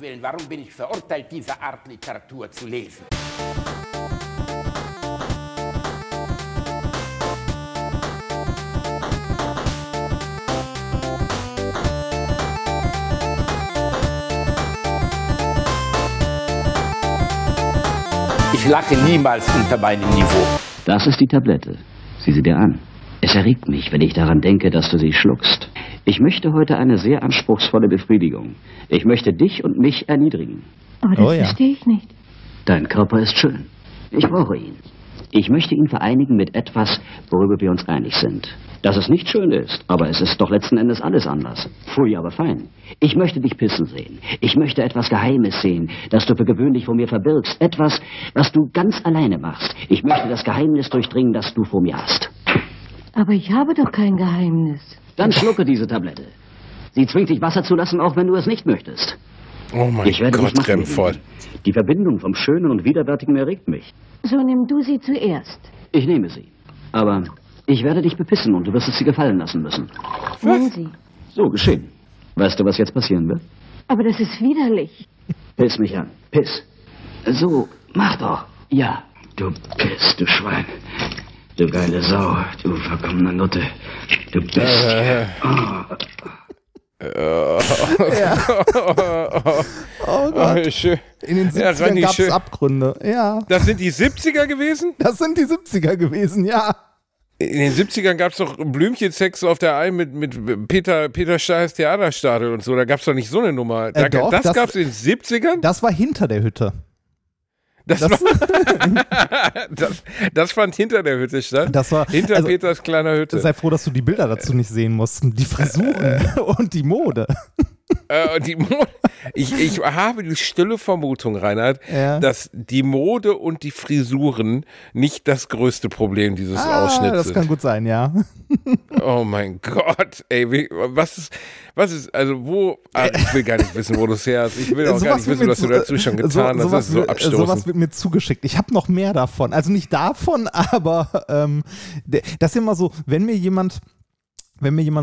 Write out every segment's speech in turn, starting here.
Willen, warum bin ich verurteilt, diese Art Literatur zu lesen? Ich lache niemals unter meinem Niveau. Das ist die Tablette. Sieh sie dir an. Es erregt mich, wenn ich daran denke, dass du sie schluckst. Ich möchte heute eine sehr anspruchsvolle Befriedigung. Ich möchte dich und mich erniedrigen. Oh, das verstehe ich nicht. Dein Körper ist schön. Ich brauche ihn. Ich möchte ihn vereinigen mit etwas, worüber wir uns einig sind. Dass es nicht schön ist, aber es ist doch letzten Endes alles anders. Pfui, aber fein. Ich möchte dich pissen sehen. Ich möchte etwas Geheimes sehen, das du für gewöhnlich vor mir verbirgst. Etwas, was du ganz alleine machst. Ich möchte das Geheimnis durchdringen, das du vor mir hast. Aber ich habe doch kein Geheimnis. Dann schlucke diese Tablette. Sie zwingt dich, Wasser zu lassen, auch wenn du es nicht möchtest. Oh mein Gott, grenzvoll. Die Verbindung vom Schönen und Widerwärtigen erregt mich. So nimm du sie zuerst. Ich nehme sie. Aber ich werde dich bepissen und du wirst es sie gefallen lassen müssen. Nimm sie. So, geschehen. Weißt du, was jetzt passieren wird? Aber das ist widerlich. Piss mich an. Piss. So, mach doch. Ja. Du Piss, du Schwein. Du geile Sau. Du verkommene Nutte. Du bist... Oh Gott. In den 70ern gab es Abgründe. Ja. Das sind die 70er gewesen? Das sind die 70er gewesen, ja. In den 70ern gab es doch Blümchensex auf der Alm mit Peter Steins Theaterstadel und so. Da gab es doch nicht so eine Nummer. Das gab es in den 70ern? Das war hinter der Hütte. Das fand hinter der Hütte statt. Das war, hinter Peters kleiner Hütte. Sei froh, dass du die Bilder dazu nicht sehen musst. Die Frisuren und die Mode. Ich habe die stille Vermutung, Reinhard, dass die Mode und die Frisuren nicht das größte Problem dieses Ausschnitts sind. Das kann gut sein, ja. Oh mein Gott, ey, ich will gar nicht wissen, wo du es her hast. Ich will auch gar nicht wissen, was du dazu schon getan hast. Das ist so abstoßend. Sowas wird mir zugeschickt. Ich habe noch mehr davon. Also nicht davon, aber das ist immer so, wenn mir jemand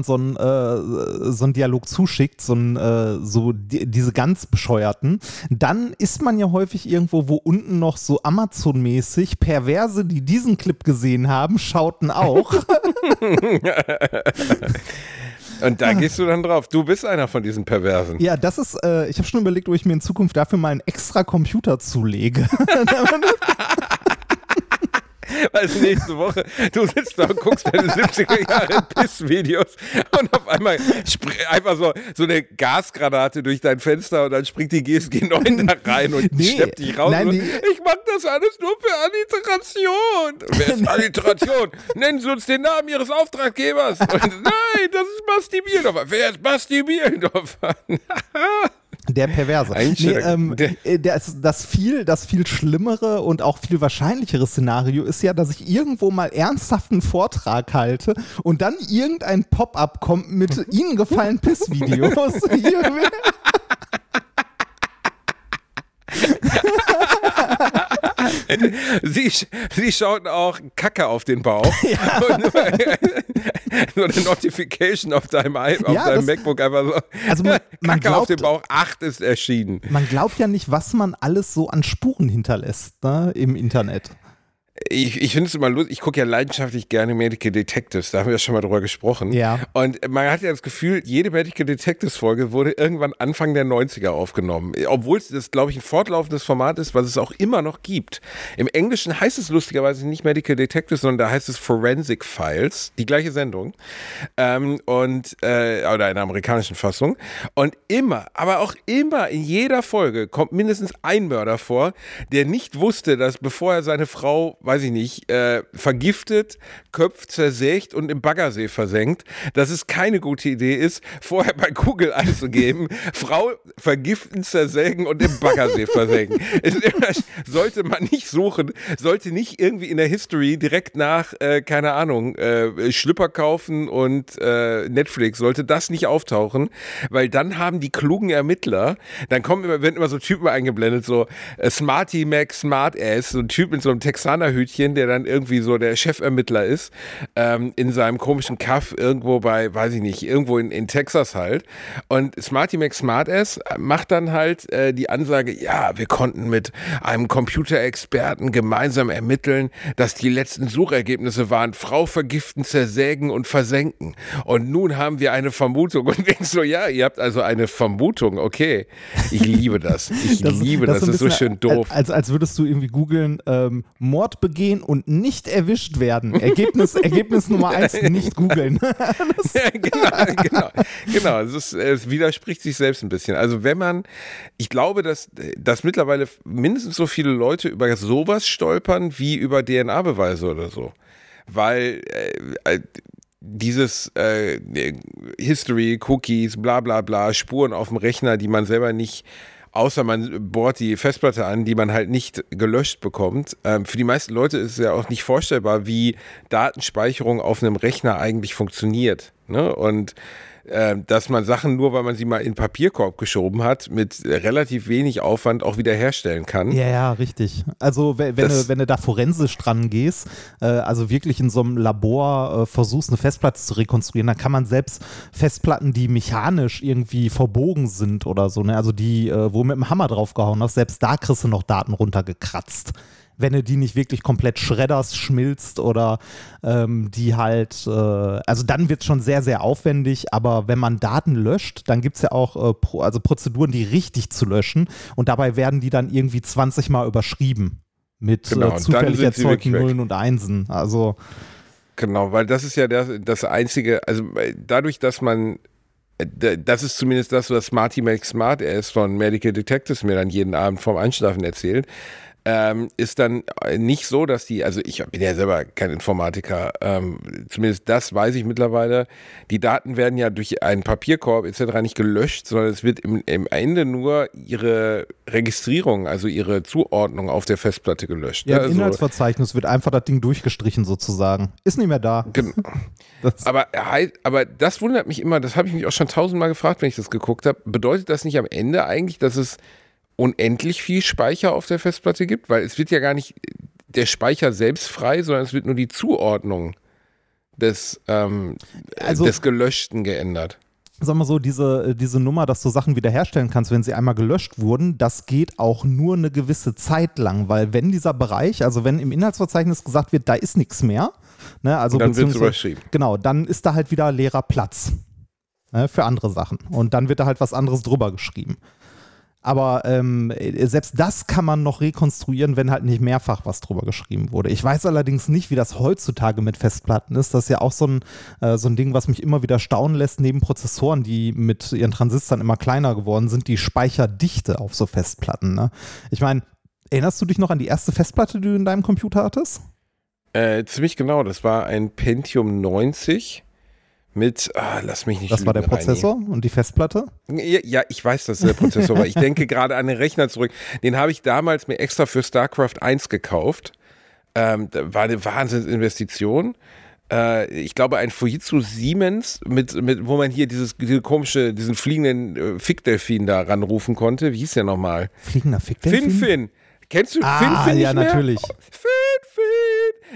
so einen Dialog zuschickt, diese ganz bescheuerten, dann ist man ja häufig irgendwo, wo unten noch so Amazon-mäßig Perverse, die diesen Clip gesehen haben, schauten auch. Und da gehst du dann drauf. Du bist einer von diesen Perversen. Ja, das ist, ich habe schon überlegt, ob ich mir in Zukunft dafür mal einen extra Computer zulege. Weil nächste Woche, du sitzt da und guckst deine 70er-Jahre-Piss-Videos und auf einmal einfach so eine Gasgranate durch dein Fenster und dann springt die GSG 9 da rein und steppt dich raus. Nein, ich mach das alles nur für Alliteration. Wer ist Alliteration? Nennen Sie uns den Namen Ihres Auftraggebers. Und nein, das ist Basti Bielendorfer. Wer ist Basti Bielendorfer? Der Perverse. Das viel schlimmere und auch viel wahrscheinlichere Szenario ist ja, dass ich irgendwo mal ernsthaft einen Vortrag halte und dann irgendein Pop-up kommt mit Ihnen gefallen Piss-Videos. Sie schauten auch Kacke auf den Bauch. Ja. So eine Notification auf deinem MacBook einfach so. Also man Kacke glaubt, auf den Bauch 8 ist erschienen. Man glaubt ja nicht, was man alles so an Spuren hinterlässt, ne, im Internet. Ich finde es immer lustig, ich gucke ja leidenschaftlich gerne Medical Detectives, da haben wir ja schon mal drüber gesprochen. Ja. Und man hat ja das Gefühl, jede Medical Detectives-Folge wurde irgendwann Anfang der 90er aufgenommen. Obwohl das, glaube ich, ein fortlaufendes Format ist, was es auch immer noch gibt. Im Englischen heißt es lustigerweise nicht Medical Detectives, sondern da heißt es Forensic Files, die gleiche Sendung. Oder in der amerikanischen Fassung. Und aber auch immer in jeder Folge kommt mindestens ein Mörder vor, der nicht wusste, dass bevor er seine Frau, weiß ich nicht, vergiftet, köpft, zersägt und im Baggersee versenkt, dass es keine gute Idee ist, vorher bei Google einzugeben, Frau vergiften, zersägen und im Baggersee versenken. Sollte man nicht suchen, sollte nicht irgendwie in der History direkt nach, keine Ahnung, Schlüpper kaufen und Netflix, sollte das nicht auftauchen, weil dann haben die klugen Ermittler, dann werden immer so Typen eingeblendet, so Smarty Mac, Smart Ass, so ein Typ mit so einem Texaner Wetterhütchen, der dann irgendwie so der Chefermittler ist, in seinem komischen Kaff irgendwo bei, weiß ich nicht, irgendwo in Texas halt. Und Smarty McSmartass macht dann halt die Ansage, ja, wir konnten mit einem Computerexperten gemeinsam ermitteln, dass die letzten Suchergebnisse waren, Frau vergiften, zersägen und versenken. Und nun haben wir eine Vermutung. Und denkst so, ja, ihr habt also eine Vermutung, okay. Ich liebe das. Das ist so schön doof. Als würdest du irgendwie googeln, Mord begehen und nicht erwischt werden. Ergebnis Nummer 1, nicht googeln. Ja, genau. Es widerspricht sich selbst ein bisschen. Also wenn man, ich glaube, dass mittlerweile mindestens so viele Leute über sowas stolpern wie über DNA-Beweise oder so. Weil dieses History, Cookies, bla bla bla, Spuren auf dem Rechner, die man selber nicht, außer man bohrt die Festplatte an, die man halt nicht gelöscht bekommt. Für die meisten Leute ist es ja auch nicht vorstellbar, wie Datenspeicherung auf einem Rechner eigentlich funktioniert. Ne? Und dass man Sachen, nur weil man sie mal in den Papierkorb geschoben hat, mit relativ wenig Aufwand auch wieder herstellen kann. Ja, richtig. Also wenn du da forensisch dran gehst, also wirklich in so einem Labor versuchst, eine Festplatte zu rekonstruieren, dann kann man selbst Festplatten, die mechanisch irgendwie verbogen sind oder so, ne? Also die, wo mit dem Hammer draufgehauen hast, selbst da kriegst du noch Daten runtergekratzt. Wenn du die nicht wirklich komplett schredderst, schmilzt oder die halt, also dann wird es schon sehr, sehr aufwendig, aber wenn man Daten löscht, dann gibt es ja auch Prozeduren, die richtig zu löschen, und dabei werden die dann irgendwie 20 Mal überschrieben mit zufällig erzeugten Nullen und Einsen, also. Genau, weil das ist ja das Einzige, also dadurch, dass man, das ist zumindest das, was Smarty McSmartass von Medical Detectives mir dann jeden Abend vorm Einschlafen erzählt, ist dann nicht so, dass die, also ich bin ja selber kein Informatiker, zumindest das weiß ich mittlerweile, die Daten werden ja durch einen Papierkorb etc. nicht gelöscht, sondern es wird im Ende nur ihre Registrierung, also ihre Zuordnung auf der Festplatte gelöscht. Ja, im Inhaltsverzeichnis wird einfach das Ding durchgestrichen sozusagen. Ist nicht mehr da. Genau. aber das wundert mich immer, das habe ich mich auch schon 1000-mal gefragt, wenn ich das geguckt habe, bedeutet das nicht am Ende eigentlich, dass es unendlich viel Speicher auf der Festplatte gibt, weil es wird ja gar nicht der Speicher selbst frei, sondern es wird nur die Zuordnung des Gelöschten geändert. Sagen wir so, diese Nummer, dass du Sachen wiederherstellen kannst, wenn sie einmal gelöscht wurden, das geht auch nur eine gewisse Zeit lang, weil wenn dieser Bereich, also wenn im Inhaltsverzeichnis gesagt wird, da ist nichts mehr, ne, also dann wird es überschrieben. Genau, dann ist da halt wieder leerer Platz, ne, für andere Sachen und dann wird da halt was anderes drüber geschrieben. Aber selbst das kann man noch rekonstruieren, wenn halt nicht mehrfach was drüber geschrieben wurde. Ich weiß allerdings nicht, wie das heutzutage mit Festplatten ist. Das ist ja auch so ein Ding, was mich immer wieder staunen lässt, neben Prozessoren, die mit ihren Transistoren immer kleiner geworden sind, die Speicherdichte auf so Festplatten. Ne? Ich meine, erinnerst du dich noch an die erste Festplatte, die du in deinem Computer hattest? Ziemlich genau. Das war ein Pentium 90. Mit, lass mich nicht lügen. Das war der Prozessor und die Festplatte? Ja, ich weiß, dass es der Prozessor war. Ich denke gerade an den Rechner zurück. Den habe ich damals mir extra für StarCraft 1 gekauft. War eine Wahnsinnsinvestition. Ich glaube, ein Fujitsu Siemens, mit wo man hier diesen fliegenden Fickdelfin da ranrufen konnte. Wie hieß der nochmal? Fliegender Fickdelfin? Finfin. Kennst du Finfin nicht mehr? Ja, natürlich. Finfin.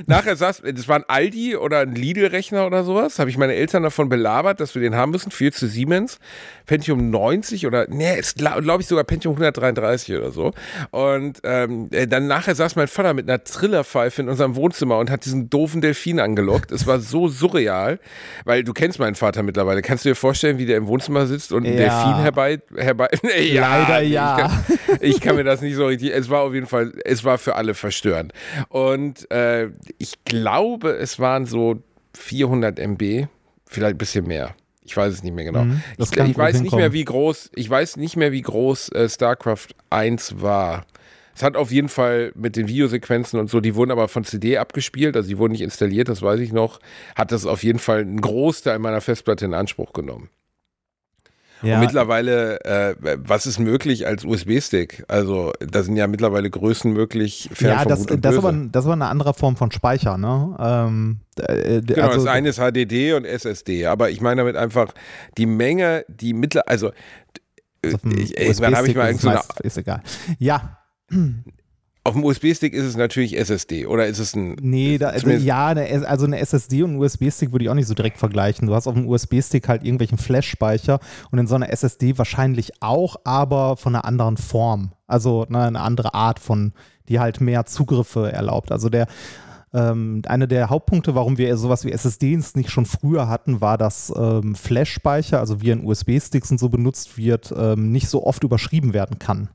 Nachher saß, das war ein Aldi oder ein Lidl-Rechner oder sowas, habe ich meine Eltern davon belabert, dass wir den haben müssen, viel zu Siemens, Pentium 90 oder, ist glaube ich sogar Pentium 133 oder so. Und dann nachher saß mein Vater mit einer Trillerpfeife in unserem Wohnzimmer und hat diesen doofen Delfin angelockt. Es war so surreal, weil du kennst meinen Vater mittlerweile. Kannst du dir vorstellen, wie der im Wohnzimmer sitzt und einen Delfin herbei? Leider ja. Ich kann mir das nicht so richtig, es war auf jeden Fall, es war für alle verstörend. Und ich glaube, es waren so 400 MB, vielleicht ein bisschen mehr. Ich weiß es nicht mehr genau. Ich weiß nicht mehr, wie groß StarCraft 1 war. Es hat auf jeden Fall mit den Videosequenzen und so, die wurden aber von CD abgespielt, also die wurden nicht installiert, das weiß ich noch, hat das auf jeden Fall einen Großteil meiner Festplatte in Anspruch genommen. Ja. Und mittlerweile, was ist möglich als USB-Stick? Also da sind ja mittlerweile Größen möglich. Ja, das war eine andere Form von Speicher, ne? Genau, also, das eine ist HDD und SSD, aber ich meine damit einfach die Menge, die mittlerweile, also, dann habe ich mal irgendeine. Ist egal. Ja. Auf dem USB-Stick ist es natürlich SSD, oder ist es ein... Nee, also eine SSD und ein USB-Stick würde ich auch nicht so direkt vergleichen. Du hast auf dem USB-Stick halt irgendwelchen Flash-Speicher und in so einer SSD wahrscheinlich auch, aber von einer anderen Form. Also eine andere Art von, die halt mehr Zugriffe erlaubt. Also der... Einer der Hauptpunkte, warum wir sowas wie SSDs nicht schon früher hatten, war, dass Flash-Speicher, also wie in USB-Sticks und so benutzt wird, nicht so oft überschrieben werden kann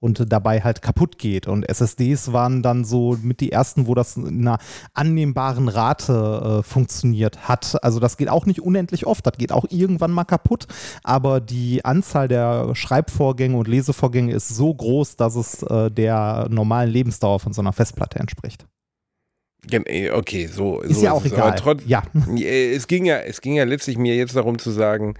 und dabei halt kaputt geht. Und SSDs waren dann so mit die ersten, wo das in einer annehmbaren Rate funktioniert hat. Also das geht auch nicht unendlich oft, das geht auch irgendwann mal kaputt, aber die Anzahl der Schreibvorgänge und Lesevorgänge ist so groß, dass es der normalen Lebensdauer von so einer Festplatte entspricht. Okay, so ist ja auch egal. Aber es ging ja letztlich mir jetzt darum zu sagen,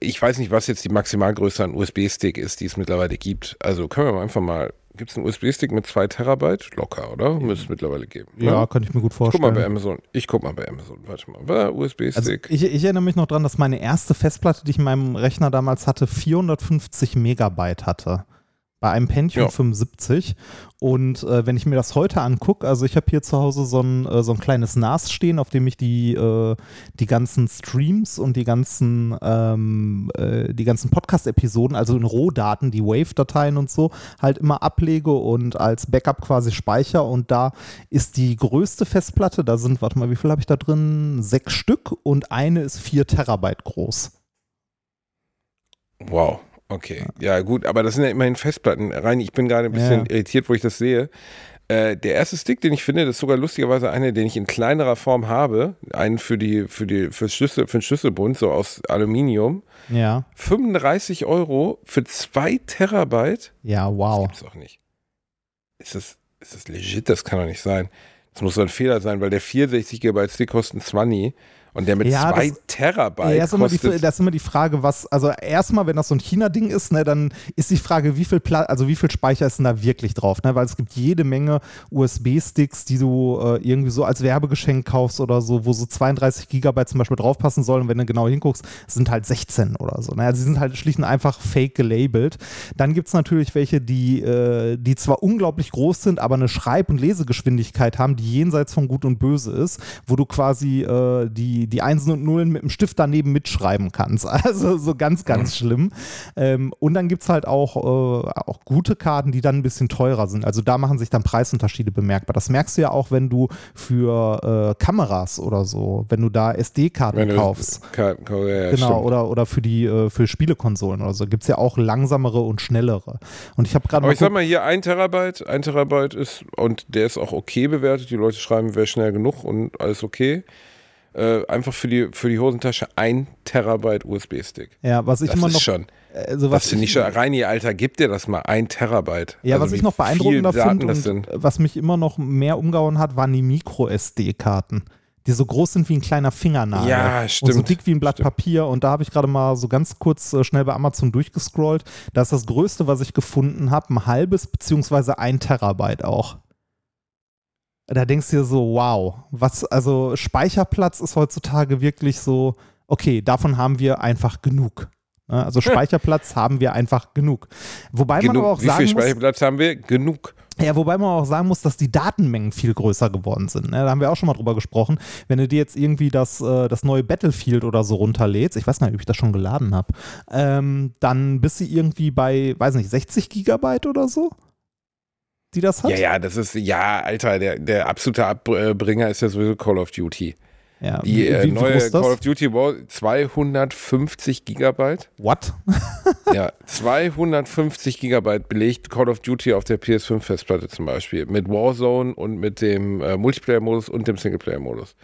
ich weiß nicht, was jetzt die Maximalgröße an USB-Stick ist, die es mittlerweile gibt. Also können wir einfach mal, gibt es einen USB-Stick mit 2 Terabyte? Locker, oder? Müsste es mittlerweile geben. Ja, ne? Kann ich mir gut vorstellen. Ich guck mal bei Amazon. Warte mal, war USB-Stick. Also ich erinnere mich noch dran, dass meine erste Festplatte, die ich in meinem Rechner damals hatte, 450 Megabyte hatte. Bei einem Pentium 75. Und wenn ich mir das heute angucke, also ich habe hier zu Hause so ein kleines NAS stehen, auf dem ich die ganzen Streams und die ganzen Podcast-Episoden, also in Rohdaten, die Wave-Dateien und so, halt immer ablege und als Backup quasi speichere. Und da ist die größte Festplatte, da sind, warte mal, wie viel habe ich da drin? 6 Stück und eine ist 4 Terabyte groß. Wow. Okay, ja gut, aber das sind ja immerhin Festplatten. Rein, ich bin gerade ein bisschen irritiert, wo ich das sehe. Der erste Stick, den ich finde, das ist sogar lustigerweise einer, den ich in kleinerer Form habe. Einen für den Schlüsselbund, so aus Aluminium. Ja. 35 Euro für 2 Terabyte. Ja, wow. Das gibt's doch nicht. Ist das legit? Das kann doch nicht sein. Das muss so ein Fehler sein, weil der 64 GB Stick kostet 20. Und der mit 2 Terabyte kostet... Das ist immer die Frage, was... Also erstmal, wenn das so ein China-Ding ist, ne, dann ist die Frage, wie viel Speicher ist denn da wirklich drauf? Ne? Weil es gibt jede Menge USB-Sticks, die du irgendwie so als Werbegeschenk kaufst oder so, wo so 32 Gigabyte zum Beispiel draufpassen sollen. Und wenn du genau hinguckst, sind halt 16 oder so. Ne? Also die sind halt schlicht und einfach fake gelabelt. Dann gibt es natürlich welche, die zwar unglaublich groß sind, aber eine Schreib- und Lesegeschwindigkeit haben, die jenseits von Gut und Böse ist, wo du quasi die Einsen und Nullen mit dem Stift daneben mitschreiben kannst. Also so ganz, ganz schlimm. Und dann gibt es halt auch gute Karten, die dann ein bisschen teurer sind. Also da machen sich dann Preisunterschiede bemerkbar. Das merkst du ja auch, wenn du für Kameras oder so, wenn du da SD-Karten kaufst. Genau, oder für Spielekonsolen oder so. Gibt es ja auch langsamere und schnellere. Und ich habe gerade... Aber ich sag mal hier, 1 Terabyte ist, und der ist auch okay bewertet. Die Leute schreiben, wäre schnell genug und alles okay. Einfach für die Hosentasche 1 Terabyte USB-Stick. Ja, was ich das immer noch... Reini, Alter, gib dir das mal, 1 Terabyte. Ja, also was ich noch beeindruckender finde und was mich immer noch mehr umgehauen hat, waren die Micro-SD-Karten, die so groß sind wie ein kleiner Fingernagel. Ja, stimmt. Und so dick wie ein Blatt Papier. Und da habe ich gerade mal so ganz kurz schnell bei Amazon durchgescrollt. Da ist das Größte, was ich gefunden habe, ein halbes beziehungsweise 1 Terabyte auch. Da denkst du dir so, wow, was, also Speicherplatz ist heutzutage wirklich so, okay, davon haben wir einfach genug. Also Speicherplatz haben wir einfach genug. Wobei man auch sagen muss, dass die Datenmengen viel größer geworden sind. Da haben wir auch schon mal drüber gesprochen. Wenn du dir jetzt irgendwie das neue Battlefield oder so runterlädst, ich weiß nicht, ob ich das schon geladen habe, dann bist du irgendwie bei, weiß nicht, 60 Gigabyte oder so, die das hat? Ja, das ist, Alter, der absolute Abbringer ist ja sowieso Call of Duty. Ja, die neue Call of Duty War, 250 Gigabyte. What? Ja, 250 Gigabyte belegt Call of Duty auf der PS5-Festplatte zum Beispiel. Mit Warzone und mit dem Multiplayer-Modus und dem Singleplayer-Modus.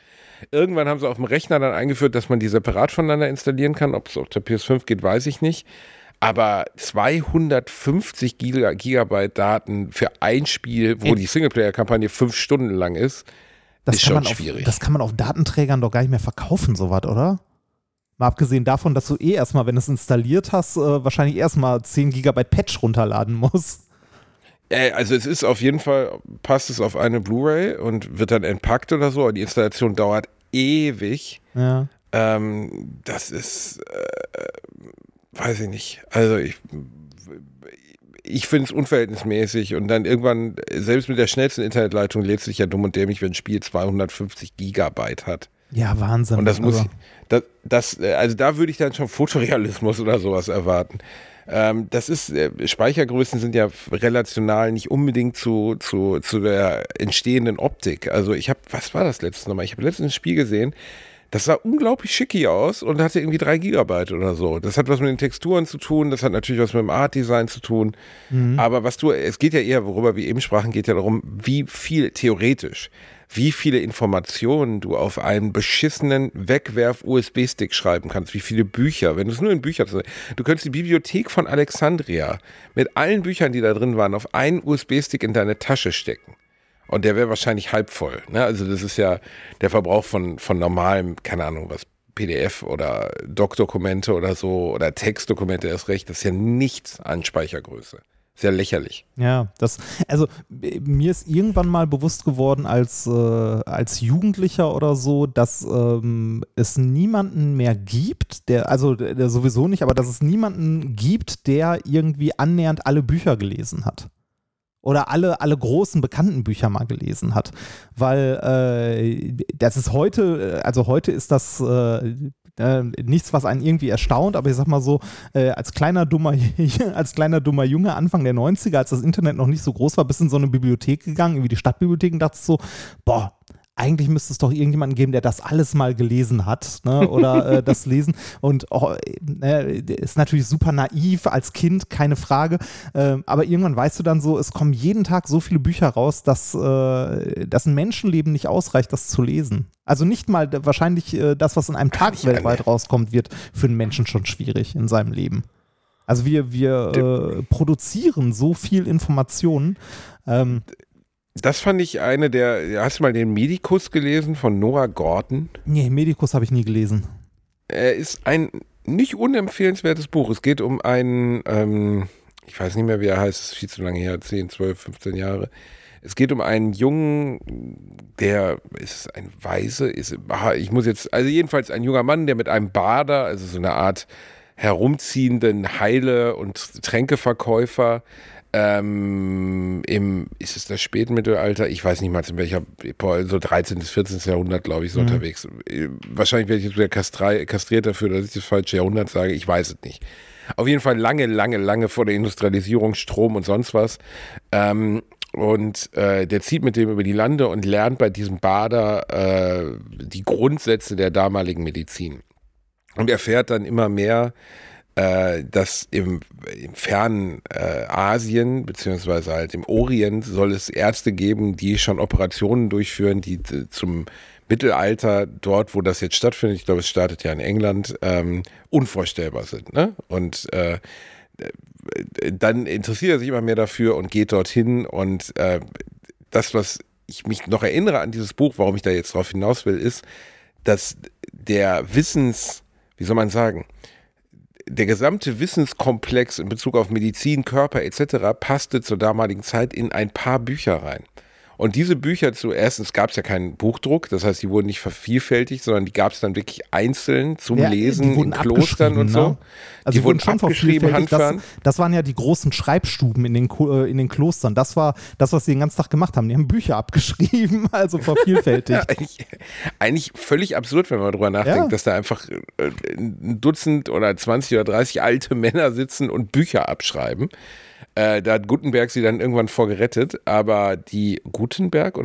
Irgendwann haben sie auf dem Rechner dann eingeführt, dass man die separat voneinander installieren kann. Ob es auf der PS5 geht, weiß ich nicht. Aber 250 Gigabyte Daten für ein Spiel, wo die Singleplayer-Kampagne 5 Stunden lang ist, ist schon schwierig. Das kann man auf Datenträgern doch gar nicht mehr verkaufen, sowas, oder? Mal abgesehen davon, dass du erstmal, wenn du es installiert hast, wahrscheinlich erstmal 10 Gigabyte Patch runterladen musst. Also es ist auf jeden Fall, passt es auf eine Blu-ray und wird dann entpackt oder so. Die Installation dauert ewig. Ja. Das ist... weiß ich nicht. Also ich ich finde es unverhältnismäßig und dann irgendwann, selbst mit der schnellsten Internetleitung lädt sich ja dumm und dämlich, wenn ein Spiel 250 Gigabyte hat. Ja, Wahnsinn. Und das muss, also da würde ich dann schon Fotorealismus oder sowas erwarten. Das ist, Speichergrößen sind ja relational nicht unbedingt zu der entstehenden Optik. Also ich habe, was war das letzte nochmal? Ich habe letztens ein Spiel gesehen, das sah unglaublich schicki aus und hatte irgendwie 3 Gigabyte oder so. Das hat was mit den Texturen zu tun, das hat natürlich was mit dem Art-Design zu tun. Mhm. Aber es geht ja eher, worüber wir eben sprachen, geht ja darum, wie viele Informationen du auf einen beschissenen Wegwerf-USB-Stick schreiben kannst, wie viele Bücher, wenn du es nur in Büchern, du könntest die Bibliothek von Alexandria mit allen Büchern, die da drin waren, auf einen USB-Stick in deine Tasche stecken. Und der wäre wahrscheinlich halb voll. Ne? Also das ist ja der Verbrauch von normalem, keine Ahnung was, PDF oder Doc-Dokumente oder so oder Textdokumente erst recht, das ist ja nichts an Speichergröße. Sehr lächerlich. Ja, also mir ist irgendwann mal bewusst geworden als Jugendlicher oder so, dass es niemanden mehr gibt, der sowieso nicht, aber dass es niemanden gibt, der irgendwie annähernd alle Bücher gelesen hat. Oder alle großen bekannten Bücher mal gelesen hat. Weil das ist heute ist das nichts, was einen irgendwie erstaunt, aber ich sag mal so, als kleiner dummer Junge Anfang der 90er, als das Internet noch nicht so groß war, bist in so eine Bibliothek gegangen, irgendwie die Stadtbibliothek, und dachte so, boah, eigentlich müsste es doch irgendjemanden geben, der das alles mal gelesen hat, ne? Oder das Lesen. Und ist natürlich super naiv als Kind, keine Frage. Aber irgendwann weißt du dann so, es kommen jeden Tag so viele Bücher raus, dass ein Menschenleben nicht ausreicht, das zu lesen. Also nicht mal wahrscheinlich das, was in einem Tag weltweit rauskommt, wird für einen Menschen schon schwierig in seinem Leben. Also wir produzieren so viel Informationen. Das fand ich hast du mal den Medikus gelesen von Nora Gorton? Nee, Medikus habe ich nie gelesen. Er ist ein nicht unempfehlenswertes Buch. Es geht um einen, ich weiß nicht mehr, wie er heißt, es ist viel zu lange her, 10, 12, 15 Jahre. Es geht um einen Jungen, jedenfalls ein junger Mann, der mit einem Bader, also so eine Art herumziehenden Heile- und Tränkeverkäufer, ist es das Spätmittelalter? Ich weiß nicht mal, in welcher, so 13. bis 14. Jahrhundert, glaube ich, so unterwegs. Wahrscheinlich werde ich jetzt wieder kastriert dafür, dass ich das falsche Jahrhundert sage. Ich weiß es nicht. Auf jeden Fall lange, lange, lange vor der Industrialisierung, Strom und sonst was. Der zieht mit dem über die Lande und lernt bei diesem Bader die Grundsätze der damaligen Medizin. Und erfährt dann immer mehr, dass im fernen Asien, beziehungsweise halt im Orient, soll es Ärzte geben, die schon Operationen durchführen, die zum Mittelalter dort, wo das jetzt stattfindet, ich glaube, es startet ja in England, unvorstellbar sind. Ne? Und dann interessiert er sich immer mehr dafür und geht dorthin. Und das, was ich mich noch erinnere an dieses Buch, warum ich da jetzt drauf hinaus will, ist, dass der gesamte Wissenskomplex in Bezug auf Medizin, Körper etc. passte zur damaligen Zeit in ein paar Bücher rein. Und diese Bücher erstens gab es ja keinen Buchdruck, das heißt, die wurden nicht vervielfältigt, sondern die gab es dann wirklich einzeln zum Lesen in Klostern und so. Ne? Also die wurden schon abgeschrieben, Handfern. Das waren ja die großen Schreibstuben in den Klostern. Das war das, was sie den ganzen Tag gemacht haben. Die haben Bücher abgeschrieben, also vervielfältigt. eigentlich völlig absurd, wenn man darüber nachdenkt, dass da einfach ein Dutzend oder 20 oder 30 alte Männer sitzen und Bücher abschreiben. Da hat Gutenberg sie dann irgendwann vorgerettet, aber die Gutenberg,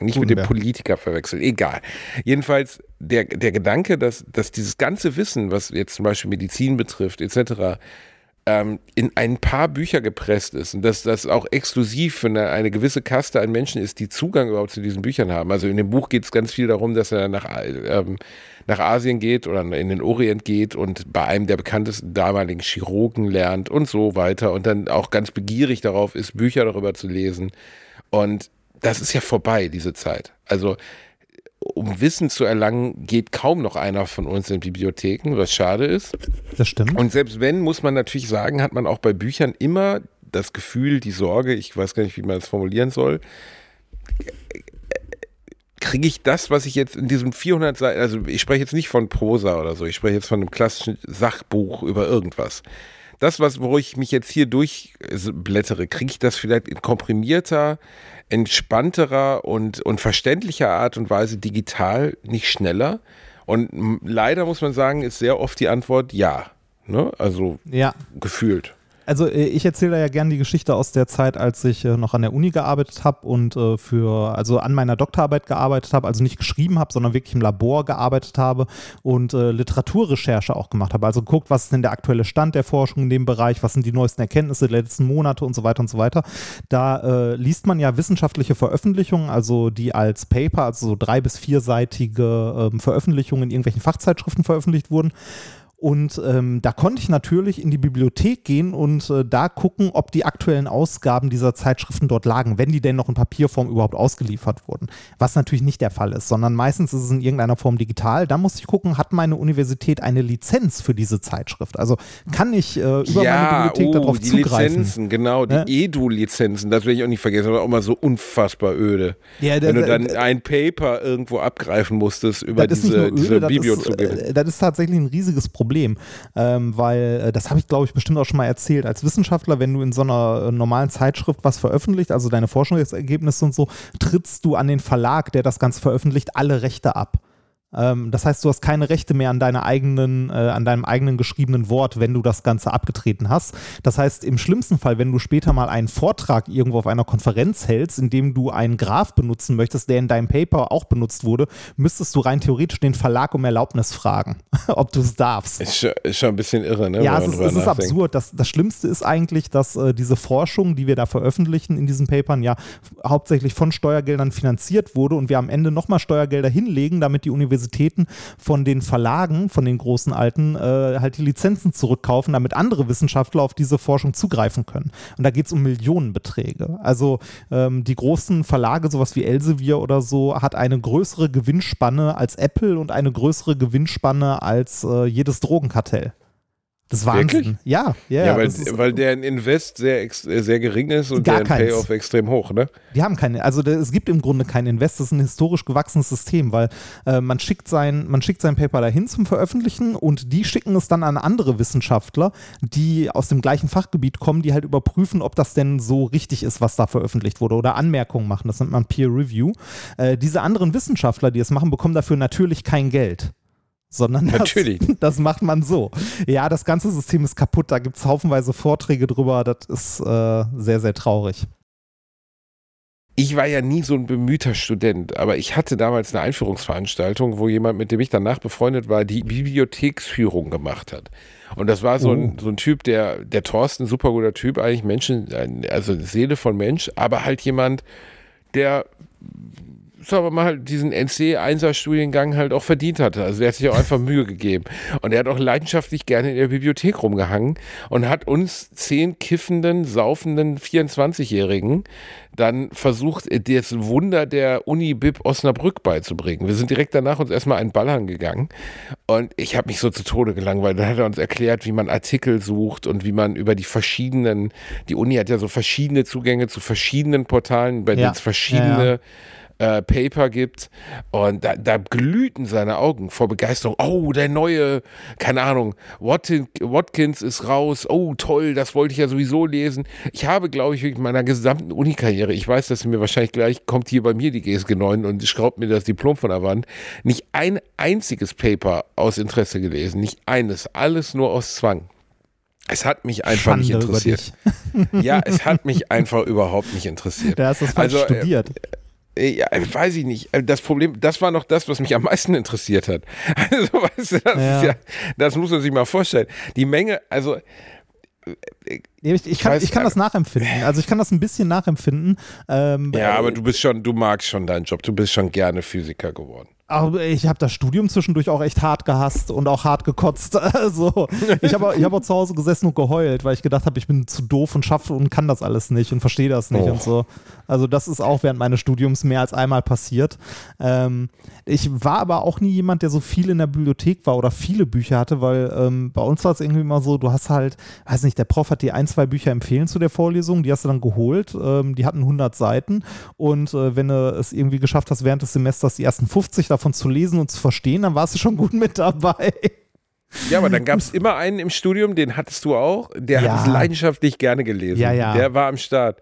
nicht mit dem Politiker verwechseln, egal. Jedenfalls der Gedanke, dass dieses ganze Wissen, was jetzt zum Beispiel Medizin betrifft etc., in ein paar Bücher gepresst ist und dass das auch exklusiv für eine gewisse Kaste an Menschen ist, die Zugang überhaupt zu diesen Büchern haben. Also in dem Buch geht es ganz viel darum, dass er nach Asien geht oder in den Orient geht und bei einem der bekanntesten damaligen Chirurgen lernt und so weiter und dann auch ganz begierig darauf ist, Bücher darüber zu lesen. Und das ist ja vorbei, diese Zeit. Also um Wissen zu erlangen, geht kaum noch einer von uns in Bibliotheken, was schade ist. Das stimmt. Und selbst wenn, muss man natürlich sagen, hat man auch bei Büchern immer das Gefühl, die Sorge, ich weiß gar nicht, wie man das formulieren soll, kriege ich das, was ich jetzt in diesem 400 Seiten, also ich spreche jetzt nicht von Prosa oder so, ich spreche jetzt von einem klassischen Sachbuch über irgendwas. das, wo ich mich jetzt hier durchblättere, kriege ich das vielleicht in komprimierter, entspannterer und verständlicher Art und Weise digital nicht schneller? Und leider muss man sagen, ist sehr oft die Antwort ja. Ne? Also ja, gefühlt. Also ich erzähle ja gerne die Geschichte aus der Zeit, als ich noch an der Uni gearbeitet habe und also an meiner Doktorarbeit gearbeitet habe, also nicht geschrieben habe, sondern wirklich im Labor gearbeitet habe und Literaturrecherche auch gemacht habe. Also geguckt, was ist denn der aktuelle Stand der Forschung in dem Bereich, was sind die neuesten Erkenntnisse der letzten Monate und so weiter und so weiter. Da liest man ja wissenschaftliche Veröffentlichungen, also die als Paper, also so 3- bis 4-seitige Veröffentlichungen in irgendwelchen Fachzeitschriften veröffentlicht wurden. Und da konnte ich natürlich in die Bibliothek gehen und da gucken, ob die aktuellen Ausgaben dieser Zeitschriften dort lagen, wenn die denn noch in Papierform überhaupt ausgeliefert wurden. Was natürlich nicht der Fall ist, sondern meistens ist es in irgendeiner Form digital. Da musste ich gucken, hat meine Universität eine Lizenz für diese Zeitschrift? Also kann ich über meine Bibliothek darauf zugreifen? Ja, die Lizenzen, genau, die Edu-Lizenzen, das will ich auch nicht vergessen, aber auch mal so unfassbar öde. Ja, wenn du dann ein Paper irgendwo abgreifen musstest, über diese Biblio zu geben. Das ist tatsächlich ein riesiges Problem, weil das habe ich, glaube ich, bestimmt auch schon mal erzählt. Als Wissenschaftler, wenn du in so einer normalen Zeitschrift was veröffentlicht, also deine Forschungsergebnisse und so, trittst du an den Verlag, der das Ganze veröffentlicht, alle Rechte ab. Das heißt, du hast keine Rechte mehr an deinem eigenen geschriebenen Wort, wenn du das Ganze abgetreten hast. Das heißt, im schlimmsten Fall, wenn du später mal einen Vortrag irgendwo auf einer Konferenz hältst, in dem du einen Graph benutzen möchtest, der in deinem Paper auch benutzt wurde, müsstest du rein theoretisch den Verlag um Erlaubnis fragen, ob du es darfst. Ist schon ein bisschen irre, ne? Ja, es ist absurd. Das Schlimmste ist eigentlich, dass diese Forschung, die wir da veröffentlichen in diesen Papern, ja hauptsächlich von Steuergeldern finanziert wurde und wir am Ende nochmal Steuergelder hinlegen, damit die Universität von den Verlagen, von den großen Alten, halt die Lizenzen zurückkaufen, damit andere Wissenschaftler auf diese Forschung zugreifen können. Und da geht es um Millionenbeträge. Also die großen Verlage, sowas wie Elsevier oder so, hat eine größere Gewinnspanne als Apple und eine größere Gewinnspanne als jedes Drogenkartell. Das ist Wahnsinn. Wirklich? Ja. Yeah, ja, weil deren Invest sehr gering ist und deren Payoff extrem hoch, ne? Die haben keine, also es gibt im Grunde keinen Invest, das ist ein historisch gewachsenes System, weil man schickt sein Paper dahin zum Veröffentlichen und die schicken es dann an andere Wissenschaftler, die aus dem gleichen Fachgebiet kommen, die halt überprüfen, ob das denn so richtig ist, was da veröffentlicht wurde oder Anmerkungen machen, das nennt man Peer Review. Diese anderen Wissenschaftler, die es machen, bekommen dafür natürlich kein Geld. Sondern das macht man so. Ja, das ganze System ist kaputt, da gibt es haufenweise Vorträge drüber, das ist sehr, sehr traurig. Ich war ja nie so ein bemühter Student, aber ich hatte damals eine Einführungsveranstaltung, wo jemand, mit dem ich danach befreundet war, die Bibliotheksführung gemacht hat. Und das war so ein Typ, der Thorsten, super guter Typ, eigentlich Menschen, also Seele von Mensch, aber halt jemand, der... sagen wir mal, diesen NC-1er-Studiengang halt auch verdient hatte. Also der hat sich auch einfach Mühe gegeben. Und er hat auch leidenschaftlich gerne in der Bibliothek rumgehangen und hat uns 10 kiffenden, saufenden 24-Jährigen dann versucht, das Wunder der Uni-Bib Osnabrück beizubringen. Wir sind direkt danach uns erstmal einen Ballern gegangen und ich habe mich so zu Tode gelangweilt. Dann hat er uns erklärt, wie man Artikel sucht und wie man über die Uni hat ja so verschiedene Zugänge zu verschiedenen Portalen, bei denen es verschiedene Paper gibt und da glühten seine Augen vor Begeisterung. Oh, der neue, keine Ahnung, Watkins ist raus. Oh, toll, das wollte ich ja sowieso lesen. Ich habe, glaube ich, in meiner gesamten Uni-Karriere, ich weiß, dass mir wahrscheinlich gleich kommt hier bei mir die GSG 9 und schraubt mir das Diplom von der Wand, nicht ein einziges Paper aus Interesse gelesen, nicht eines, alles nur aus Zwang. Es hat mich einfach nicht interessiert. Ja, es hat mich einfach überhaupt nicht interessiert. Da hast du es falsch studiert. Ja, weiß ich nicht. Das Problem, das war noch das, was mich am meisten interessiert hat. Also, weißt du, das muss man sich mal vorstellen. Die Menge, also... Ich kann das nachempfinden. Also ich kann das ein bisschen nachempfinden. Aber du magst schon deinen Job. Du bist schon gerne Physiker geworden. Aber ich habe das Studium zwischendurch auch echt hart gehasst und auch hart gekotzt. Also ich hab auch zu Hause gesessen und geheult, weil ich gedacht habe, ich bin zu doof und schaffe und kann das alles nicht und verstehe das nicht und so. Also das ist auch während meines Studiums mehr als einmal passiert. Ich war aber auch nie jemand, der so viel in der Bibliothek war oder viele Bücher hatte, weil bei uns war es irgendwie immer so, du hast halt, weiß nicht, der Prof hat dir 1, 2 Bücher empfehlen zu der Vorlesung, die hast du dann geholt, die hatten 100 Seiten und wenn du es irgendwie geschafft hast, während des Semesters die ersten 50 davon zu lesen und zu verstehen, dann warst du schon gut mit dabei. Ja, aber dann gab es immer einen im Studium, den hattest du auch, der hat es leidenschaftlich gerne gelesen. Ja, ja. Der war am Start.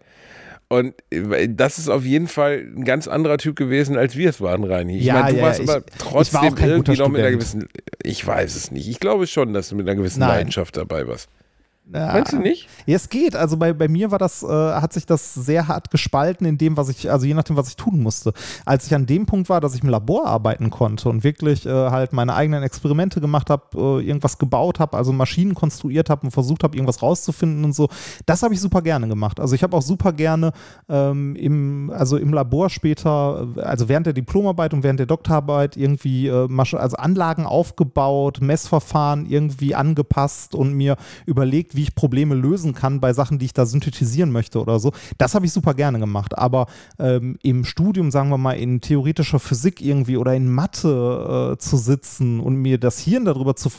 Und das ist auf jeden Fall ein ganz anderer Typ gewesen, als wir es waren, Reini. Ich meine, du warst aber trotzdem war irgendwie noch mit einer gewissen, ich weiß es nicht, ich glaube schon, dass du mit einer gewissen Leidenschaft dabei warst. Ja. Meinst du nicht? Ja, es geht. Also bei mir war das, hat sich das sehr hart gespalten in dem, was ich, also je nachdem, was ich tun musste. Als ich an dem Punkt war, dass ich im Labor arbeiten konnte und wirklich halt meine eigenen Experimente gemacht habe, irgendwas gebaut habe, also Maschinen konstruiert habe und versucht habe, irgendwas rauszufinden und so, das habe ich super gerne gemacht. Also ich habe auch super gerne im Labor später, also während der Diplomarbeit und während der Doktorarbeit irgendwie Anlagen aufgebaut, Messverfahren irgendwie angepasst und mir überlegt, wie ich Probleme lösen kann bei Sachen, die ich da synthetisieren möchte oder so. Das habe ich super gerne gemacht, aber im Studium, sagen wir mal, in theoretischer Physik irgendwie oder in Mathe zu sitzen und mir das Hirn darüber zu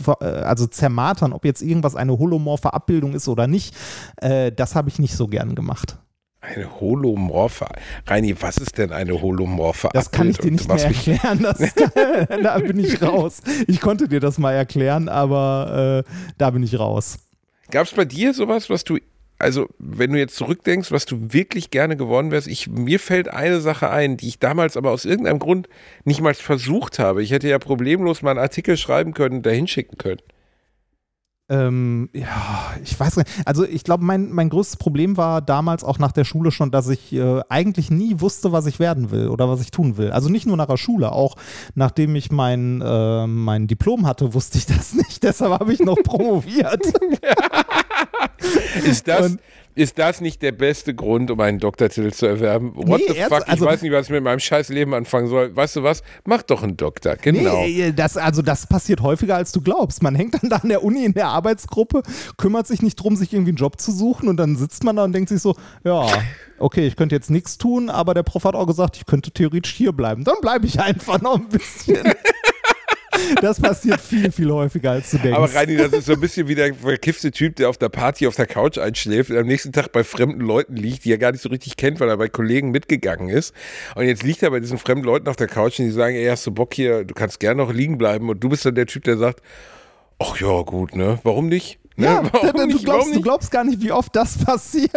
zermartern, ob jetzt irgendwas eine holomorphe Abbildung ist oder nicht, das habe ich nicht so gerne gemacht. Eine holomorphe. Reini, was ist denn eine holomorphe Abbildung? Das kann ich dir nicht mehr erklären. Da bin ich raus. Ich konnte dir das mal erklären, aber da bin ich raus. Gab es bei dir sowas, was du, also wenn du jetzt zurückdenkst, was du wirklich gerne geworden wärst? Mir fällt eine Sache ein, die ich damals aber aus irgendeinem Grund nicht mal versucht habe. Ich hätte ja problemlos mal einen Artikel schreiben können und da hinschicken können. Ja, ich weiß nicht. Also ich glaube, mein größtes Problem war damals auch nach der Schule schon, dass ich eigentlich nie wusste, was ich werden will oder was ich tun will. Also nicht nur nach der Schule, auch nachdem ich mein Diplom hatte, wusste ich das nicht. Deshalb habe ich noch promoviert. Ist das nicht der beste Grund, um einen Doktortitel zu erwerben? What the fuck? Ich weiß nicht, was ich mit meinem scheiß Leben anfangen soll. Weißt du was? Mach doch einen Doktor, genau. Nee, das passiert häufiger, als du glaubst. Man hängt dann da an der Uni in der Arbeitsgruppe, kümmert sich nicht drum, sich irgendwie einen Job zu suchen und dann sitzt man da und denkt sich so, ja, okay, ich könnte jetzt nichts tun, aber der Prof hat auch gesagt, ich könnte theoretisch hier bleiben. Dann bleibe ich einfach noch ein bisschen. Das passiert viel, viel häufiger, als du denkst. Aber Reini, das ist so ein bisschen wie der verkiffte Typ, der auf der Party auf der Couch einschläft und am nächsten Tag bei fremden Leuten liegt, die er gar nicht so richtig kennt, weil er bei Kollegen mitgegangen ist. Und jetzt liegt er bei diesen fremden Leuten auf der Couch und die sagen, ey, hast du Bock hier, du kannst gerne noch liegen bleiben. Und du bist dann der Typ, der sagt, ach ja, gut, ne, warum nicht? Ja, du glaubst gar nicht, wie oft das passiert.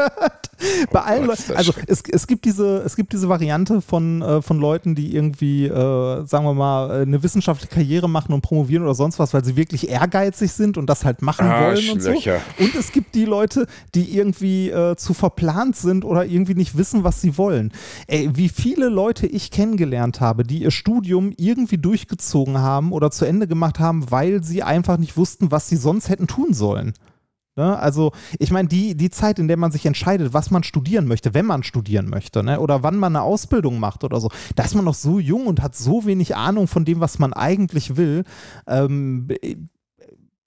Bei allen Leuten. Also es gibt diese Variante von Leuten, die irgendwie, sagen wir mal, eine wissenschaftliche Karriere machen und promovieren oder sonst was, weil sie wirklich ehrgeizig sind und das halt machen wollen und so. Und es gibt die Leute, die irgendwie zu verplant sind oder irgendwie nicht wissen, was sie wollen. Ey, wie viele Leute ich kennengelernt habe, die ihr Studium irgendwie durchgezogen haben oder zu Ende gemacht haben, weil sie einfach nicht wussten, was sie sonst hätten tun sollen. Ne? Also ich meine, die Zeit, in der man sich entscheidet, was man studieren möchte, wenn man studieren möchte, ne? Oder wann man eine Ausbildung macht oder so, da ist man noch so jung und hat so wenig Ahnung von dem, was man eigentlich will.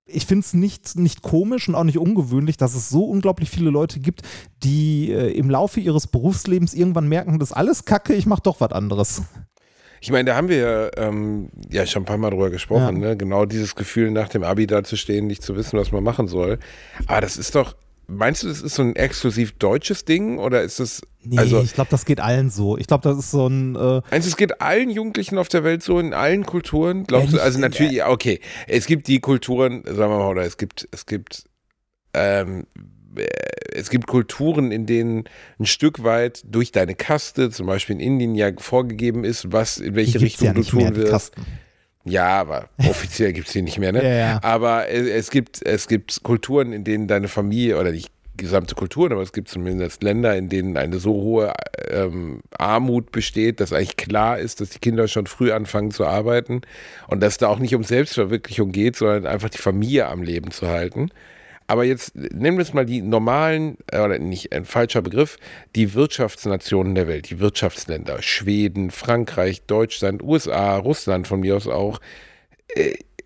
Ich finde es nicht komisch und auch nicht ungewöhnlich, dass es so unglaublich viele Leute gibt, die im Laufe ihres Berufslebens irgendwann merken, das ist alles Kacke, ich mache doch was anderes. Ich meine, da haben wir ja schon ein paar Mal drüber gesprochen, ja. Ne? Genau dieses Gefühl, nach dem Abi da zu stehen, nicht zu wissen, was man machen soll. Aber das ist doch, meinst du, das ist so ein exklusiv deutsches Ding oder ist das? Nee, also, ich glaube, das geht allen so. Ich glaube, das ist so ein... es geht allen Jugendlichen auf der Welt so, in allen Kulturen, glaubst du? Also natürlich, okay, es gibt die Kulturen, sagen wir mal, oder es gibt Kulturen, in denen ein Stück weit durch deine Kaste, zum Beispiel in Indien, ja vorgegeben ist, was in welche Richtung du tun wirst. Ja, aber offiziell gibt es die nicht mehr, ne? Ja, ja. Aber es gibt Kulturen, in denen deine Familie oder die gesamte Kulturen, aber es gibt zumindest Länder, in denen eine so hohe Armut besteht, dass eigentlich klar ist, dass die Kinder schon früh anfangen zu arbeiten und dass da auch nicht um Selbstverwirklichung geht, sondern einfach die Familie am Leben zu halten. Aber jetzt nehmen wir es mal die normalen, oder nicht ein falscher Begriff, die Wirtschaftsnationen der Welt, die Wirtschaftsländer, Schweden, Frankreich, Deutschland, USA, Russland von mir aus auch.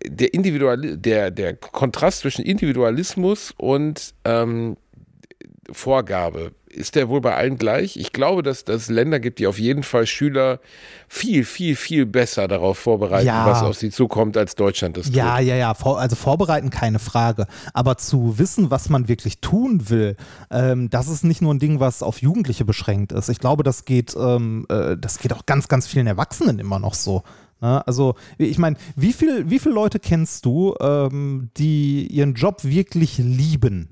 Der Kontrast zwischen Individualismus und Vorgabe, ist der wohl bei allen gleich? Ich glaube, dass es Länder gibt, die auf jeden Fall Schüler viel, viel, viel besser darauf vorbereiten, was auf sie zukommt, als Deutschland das tut. Ja. Also vorbereiten, keine Frage. Aber zu wissen, was man wirklich tun will, das ist nicht nur ein Ding, was auf Jugendliche beschränkt ist. Ich glaube, das geht auch ganz, ganz vielen Erwachsenen immer noch so. Also ich meine, wie viele Leute kennst du, die ihren Job wirklich lieben?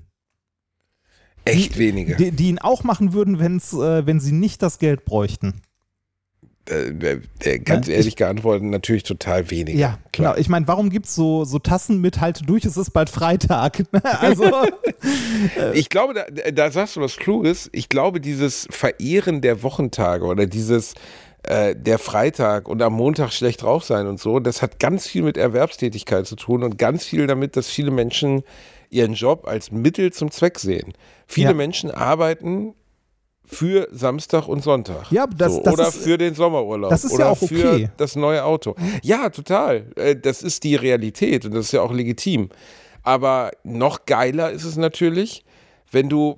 Echt wenige. Die ihn auch machen würden, wenn sie nicht das Geld bräuchten. Ganz ehrlich geantwortet, natürlich total wenig. Ja, klar. Genau. Ich meine, warum gibt es so Tassen mit Halte durch, es ist bald Freitag? Also, ich glaube, da sagst du was Kluges. Ich glaube, dieses Verehren der Wochentage oder dieses der Freitag und am Montag schlecht drauf sein und so, das hat ganz viel mit Erwerbstätigkeit zu tun und ganz viel damit, dass viele Menschen ihren Job als Mittel zum Zweck sehen. Viele Menschen arbeiten für Samstag und Sonntag. Ja, das oder ist, für den Sommerurlaub. Das ist oder ja auch okay. Für das neue Auto. Ja, total. Das ist die Realität und das ist ja auch legitim. Aber noch geiler ist es natürlich, wenn du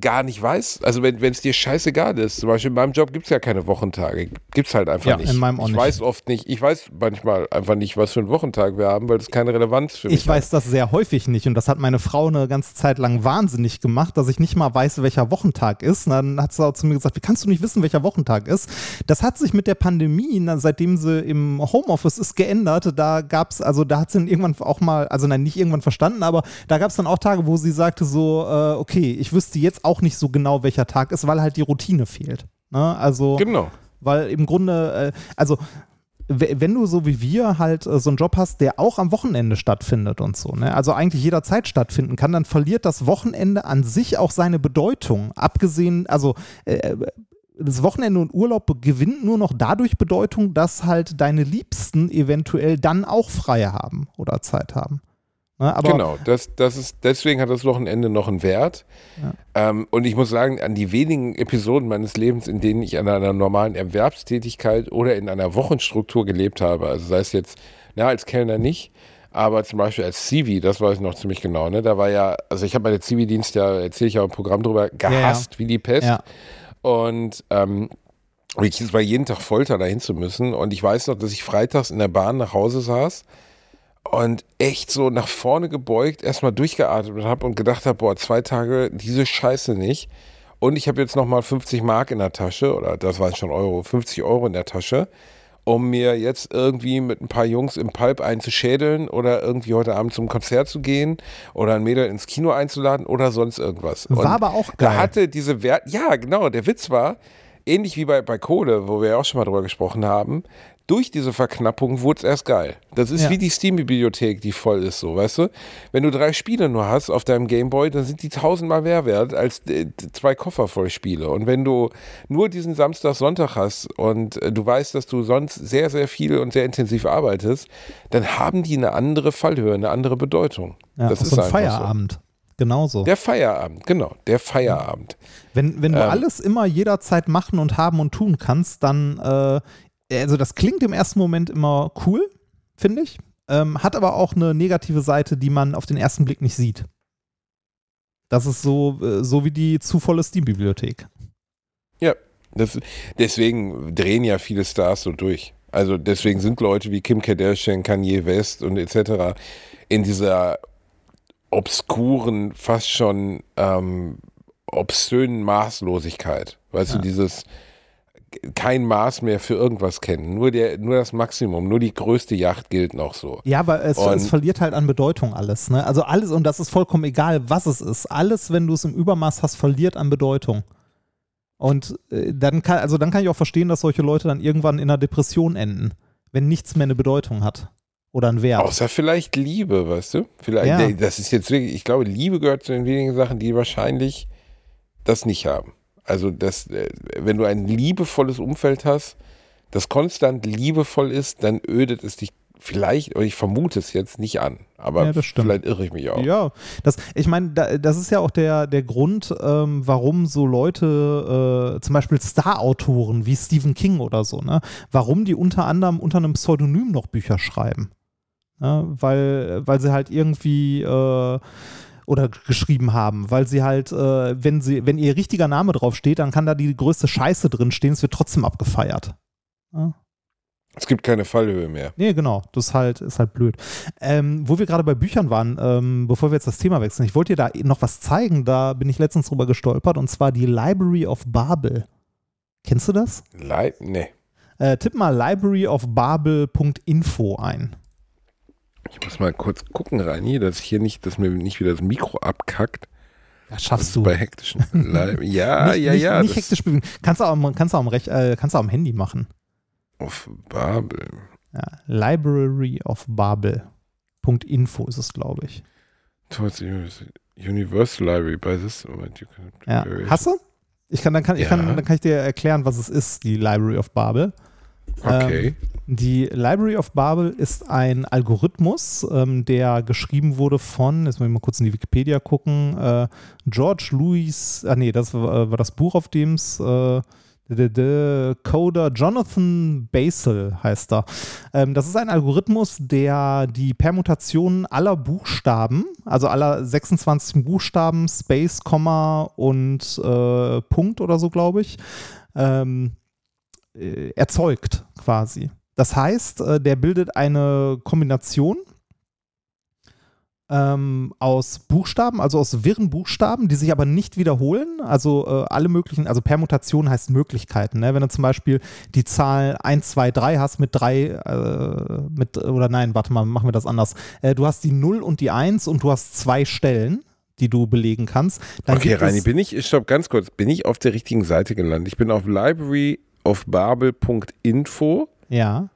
gar nicht weißt, also wenn es dir scheißegal ist. Zum Beispiel in meinem Job gibt es ja keine Wochentage. Gibt es halt einfach nicht. In meinem auch nicht. Ich weiß oft nicht. Ich weiß manchmal einfach nicht, was für einen Wochentag wir haben, weil das keine Relevanz für mich hat. Ich weiß das sehr häufig nicht und das hat meine Frau eine ganze Zeit lang wahnsinnig gemacht, dass ich nicht mal weiß, welcher Wochentag ist. Und dann hat sie auch zu mir gesagt, wie kannst du nicht wissen, welcher Wochentag ist? Das hat sich mit der Pandemie, seitdem sie im Homeoffice ist, geändert. Da hat sie dann irgendwann auch mal, also nein, nicht irgendwann verstanden, aber da gab es dann auch Tage, wo sie sagte so, okay, ich wüsste jetzt auch nicht so genau, welcher Tag ist, weil halt die Routine fehlt. Ne? Also, genau. Weil im Grunde, also wenn du so wie wir halt so einen Job hast, der auch am Wochenende stattfindet und so, ne? Also eigentlich jederzeit stattfinden kann, dann verliert das Wochenende an sich auch seine Bedeutung. Abgesehen, also das Wochenende und Urlaub gewinnt nur noch dadurch Bedeutung, dass halt deine Liebsten eventuell dann auch frei haben oder Zeit haben. Aber genau, das ist, deswegen hat das Wochenende noch einen Wert. Ja. Und ich muss sagen, an die wenigen Episoden meines Lebens, in denen ich an einer normalen Erwerbstätigkeit oder in einer Wochenstruktur gelebt habe, also sei es jetzt, als Kellner nicht, aber zum Beispiel als Zivi, das weiß ich noch ziemlich genau, ne? Da war ja, also ich habe bei der Zivi-Dienst ja, erzähle ich ja im Programm drüber, gehasst wie die Pest. Ja. Und es war jeden Tag Folter, dahin zu müssen. Und ich weiß noch, dass ich freitags in der Bahn nach Hause saß und echt so nach vorne gebeugt, erstmal durchgeatmet habe und gedacht habe, boah, 2 Tage, diese Scheiße nicht. Und ich habe jetzt nochmal 50 Mark in der Tasche, oder das waren schon Euro, 50 Euro in der Tasche, um mir jetzt irgendwie mit ein paar Jungs im Pulp einzuschädeln oder irgendwie heute Abend zum Konzert zu gehen oder ein Mädel ins Kino einzuladen oder sonst irgendwas. War und aber auch geil. Da hatte diese Wert, ja genau, der Witz war, ähnlich wie bei Kohle, wo wir ja auch schon mal drüber gesprochen haben, durch diese Verknappung wurde es erst geil. Das ist wie die Steam-Bibliothek, die voll ist, so, weißt du? Wenn du 3 Spiele nur hast auf deinem Gameboy, dann sind die 1000-mal mehr wert als 2 Koffer voll Spiele. Und wenn du nur diesen Samstag, Sonntag hast und du weißt, dass du sonst sehr, sehr viel und sehr intensiv arbeitest, dann haben die eine andere Fallhöhe, eine andere Bedeutung. Ja, das ist so ein Feierabend. So. Genauso. Der Feierabend, genau, der Feierabend. Wenn du alles immer jederzeit machen und haben und tun kannst, dann, also das klingt im ersten Moment immer cool, finde ich, hat aber auch eine negative Seite, die man auf den ersten Blick nicht sieht. Das ist so wie die zu volle Steam-Bibliothek. Ja, deswegen drehen ja viele Stars so durch. Also deswegen sind Leute wie Kim Kardashian, Kanye West und etc. in dieser obskuren, fast schon obszönen Maßlosigkeit. Weißt du, dieses kein Maß mehr für irgendwas kennen. Nur das Maximum, nur die größte Yacht gilt noch so. Ja, aber es verliert halt an Bedeutung alles. Ne? Also alles, und das ist vollkommen egal, was es ist. Alles, wenn du es im Übermaß hast, verliert an Bedeutung. Und dann kann ich auch verstehen, dass solche Leute dann irgendwann in einer Depression enden, wenn nichts mehr eine Bedeutung hat. Oder ein Wert. Außer vielleicht Liebe, weißt du? Vielleicht, ja. Nee, das ist jetzt wirklich, ich glaube, Liebe gehört zu den wenigen Sachen, die wahrscheinlich das nicht haben. Also, das, wenn du ein liebevolles Umfeld hast, das konstant liebevoll ist, dann ödet es dich vielleicht, oder ich vermute es jetzt, nicht an. Aber ja, vielleicht irre ich mich auch. Ja, ich meine, das ist ja auch der Grund, warum so Leute, zum Beispiel Star-Autoren wie Stephen King oder so, ne, warum die unter anderem unter einem Pseudonym noch Bücher schreiben. Ja, weil sie halt irgendwie oder geschrieben haben, weil sie halt, wenn ihr richtiger Name draufsteht, dann kann da die größte Scheiße drinstehen, es wird trotzdem abgefeiert. Ja. Es gibt keine Fallhöhe mehr. Nee, genau. Das ist halt blöd. Wo wir gerade bei Büchern waren, bevor wir jetzt das Thema wechseln, ich wollte dir da noch was zeigen, da bin ich letztens drüber gestolpert, und zwar die Library of Babel. Kennst du das? Nee. Tipp mal libraryofbabel.info ein. Ich muss mal kurz gucken, Rani, dass mir nicht wieder das Mikro abkackt. Das schaffst du. Bei hektischen Live. Ja, ja. Nicht hektisch bewegen. Kannst du auch am Handy machen. Of Babel. Ja, libraryofbabel.info ist es, glaube ich. Towards Universal Library by this moment. Ja. Hast du? Dann kann ich dir erklären, was es ist, die Library of Babel. Okay. Die Library of Babel ist ein Algorithmus, der geschrieben wurde von, jetzt muss ich mal kurz in die Wikipedia gucken, George Lewis, das war das Buch, auf dem es der Coder Jonathan Basil heißt er. Das ist ein Algorithmus, der die Permutationen aller Buchstaben, also aller 26 Buchstaben, Space, Komma und Punkt oder so, glaube ich, erzeugt quasi. Das heißt, der bildet eine Kombination aus Buchstaben, also aus wirren Buchstaben, die sich aber nicht wiederholen, also alle möglichen, also Permutation heißt Möglichkeiten, ne? Wenn du zum Beispiel die Zahl 1, 2, 3 hast mit 3, machen wir das anders. Du hast die 0 und die 1 und du hast 2 Stellen, die du belegen kannst. Dann okay, Reini, stopp, ganz kurz, bin ich auf der richtigen Seite gelandet? Ich bin auf libraryofbabel.info. Ja.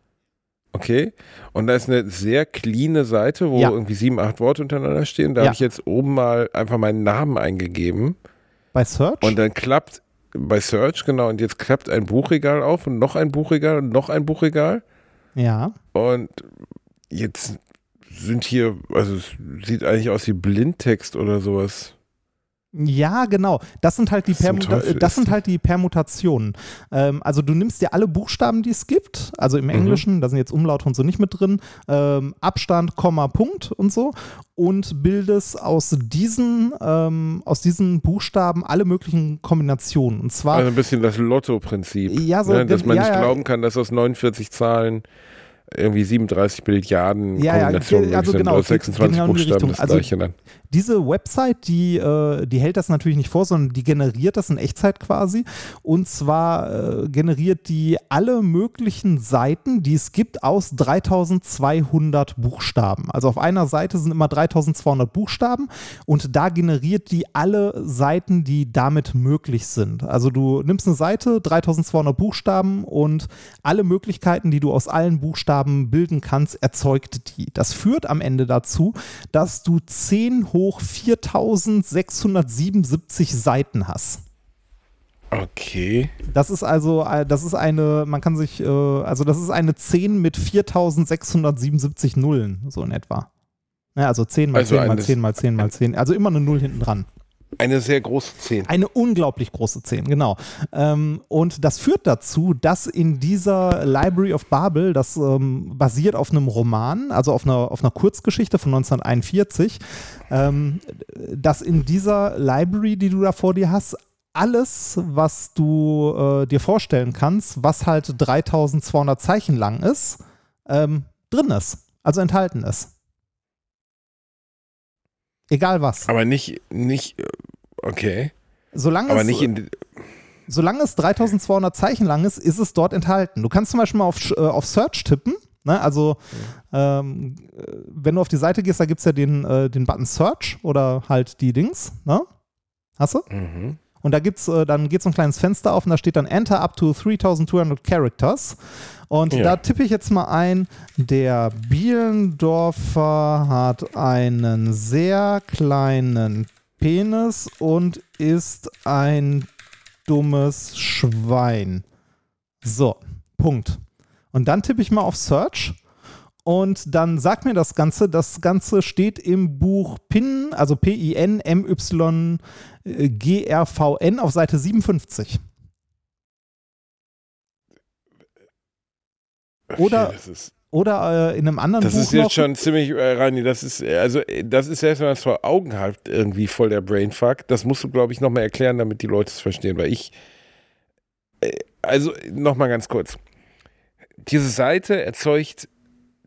Okay, und da ist eine sehr cleane Seite, wo irgendwie 7, 8 Worte untereinander stehen. Da habe ich jetzt oben mal einfach meinen Namen eingegeben. Bei Search? Und dann klappt, bei Search, genau, und jetzt klappt ein Buchregal auf und noch ein Buchregal und noch ein Buchregal. Ja. Und jetzt sind hier, also es sieht eigentlich aus wie Blindtext oder sowas. Ja, genau. Das sind halt die Permutationen. Also du nimmst dir alle Buchstaben, die es gibt, also im Englischen, da sind jetzt Umlaute und so nicht mit drin, Abstand, Komma, Punkt und so, und bildest aus diesen Buchstaben alle möglichen Kombinationen. Und zwar also ein bisschen das Lotto-Prinzip, dass man nicht glauben kann, dass aus 49 Zahlen irgendwie 37 Billiarden Kombinationen, also genau, 26 genau Buchstaben, das gleiche dann. Diese Website, die hält das natürlich nicht vor, sondern die generiert das in Echtzeit quasi. Und zwar generiert die alle möglichen Seiten, die es gibt, aus 3200 Buchstaben. Also auf einer Seite sind immer 3200 Buchstaben und da generiert die alle Seiten, die damit möglich sind. Also du nimmst eine Seite, 3200 Buchstaben und alle Möglichkeiten, die du aus allen Buchstaben bilden kannst, erzeugt die. Das führt am Ende dazu, dass du 10 hoch 4677 Seiten hast. Okay. Das ist eine 10 mit 4677 Nullen, so in etwa. Ja, also 10 mal 10 mal 10 mal 10 mal 10. Also immer eine 0 hinten dran. Eine sehr große 10. Eine unglaublich große 10, genau. Und das führt dazu, dass in dieser Library of Babel, das basiert auf einem Roman, also auf einer Kurzgeschichte von 1941, dass in dieser Library, die du da vor dir hast, alles, was du dir vorstellen kannst, was halt 3200 Zeichen lang ist, drin ist, also enthalten ist. Egal was. Aber nicht okay. Solange es 3200 Zeichen lang ist, ist es dort enthalten. Du kannst zum Beispiel mal auf Search tippen, ne? Also wenn du auf die Seite gehst, da gibt es ja den Button Search oder halt die Dings, ne? Hast du? Mhm. Und da gibt's, dann geht so ein kleines Fenster auf und da steht dann Enter up to 3200 Characters. Und da tippe ich jetzt mal ein, der Bielendorfer hat einen sehr kleinen Penis und ist ein dummes Schwein. So, Punkt. Und dann tippe ich mal auf Search. Und dann sagt mir das Ganze steht im Buch PIN, also PINMYGRVN auf Seite 57. Oder in einem anderen Buch. Das ist jetzt schon ziemlich, Rani, das ist erst mal vor Augen halt irgendwie voll der Brainfuck. Das musst du, glaube ich, nochmal erklären, damit die Leute es verstehen, weil also nochmal ganz kurz. Diese Seite erzeugt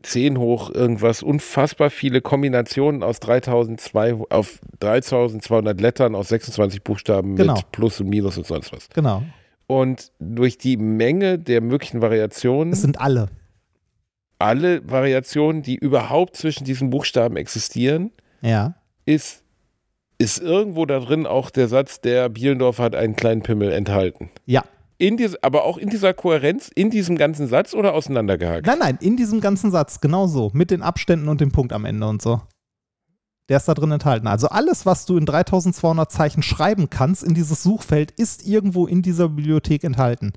10 hoch irgendwas, unfassbar viele Kombinationen aus 3200 Lettern, aus 26 Buchstaben, genau, mit Plus und Minus und sonst was. Genau. Und durch die Menge der möglichen Variationen. Es sind alle Variationen, die überhaupt zwischen diesen Buchstaben existieren, ja, ist irgendwo da drin auch der Satz, der Bielendorfer hat einen kleinen Pimmel enthalten. Ja. Aber auch in dieser Kohärenz, in diesem ganzen Satz oder auseinandergehakt? Nein, in diesem ganzen Satz, genau so. Mit den Abständen und dem Punkt am Ende und so. Der ist da drin enthalten. Also alles, was du in 3200 Zeichen schreiben kannst, in dieses Suchfeld, ist irgendwo in dieser Bibliothek enthalten.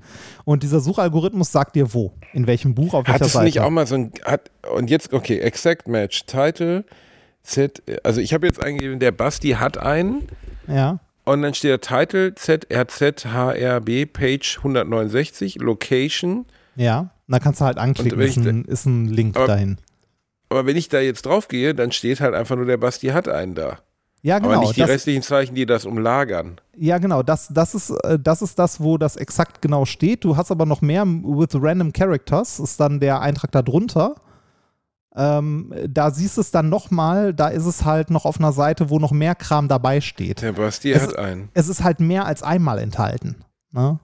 Und dieser Suchalgorithmus sagt dir wo, in welchem Buch, auf welcher Seite. Hat es nicht auch mal so ein, und jetzt, okay, Exact Match, Title, Z, also ich habe jetzt eingegeben, der Basti hat einen. Ja. Und dann steht der Title, ZRZ, HRB, Page 169, Location. Ja, da kannst du halt anklicken, ist ein Link dahin. Aber wenn ich da jetzt drauf gehe, dann steht halt einfach nur, der Basti hat einen da. Ja, genau. Aber nicht die restlichen Zeichen, die das umlagern. Ja, genau. Das ist das, wo das exakt genau steht. Du hast aber noch mehr with random characters, ist dann der Eintrag da drunter. Da siehst du es dann nochmal, da ist es halt noch auf einer Seite, wo noch mehr Kram dabei steht. Der Basti hat einen. Es ist halt mehr als einmal enthalten. Ne?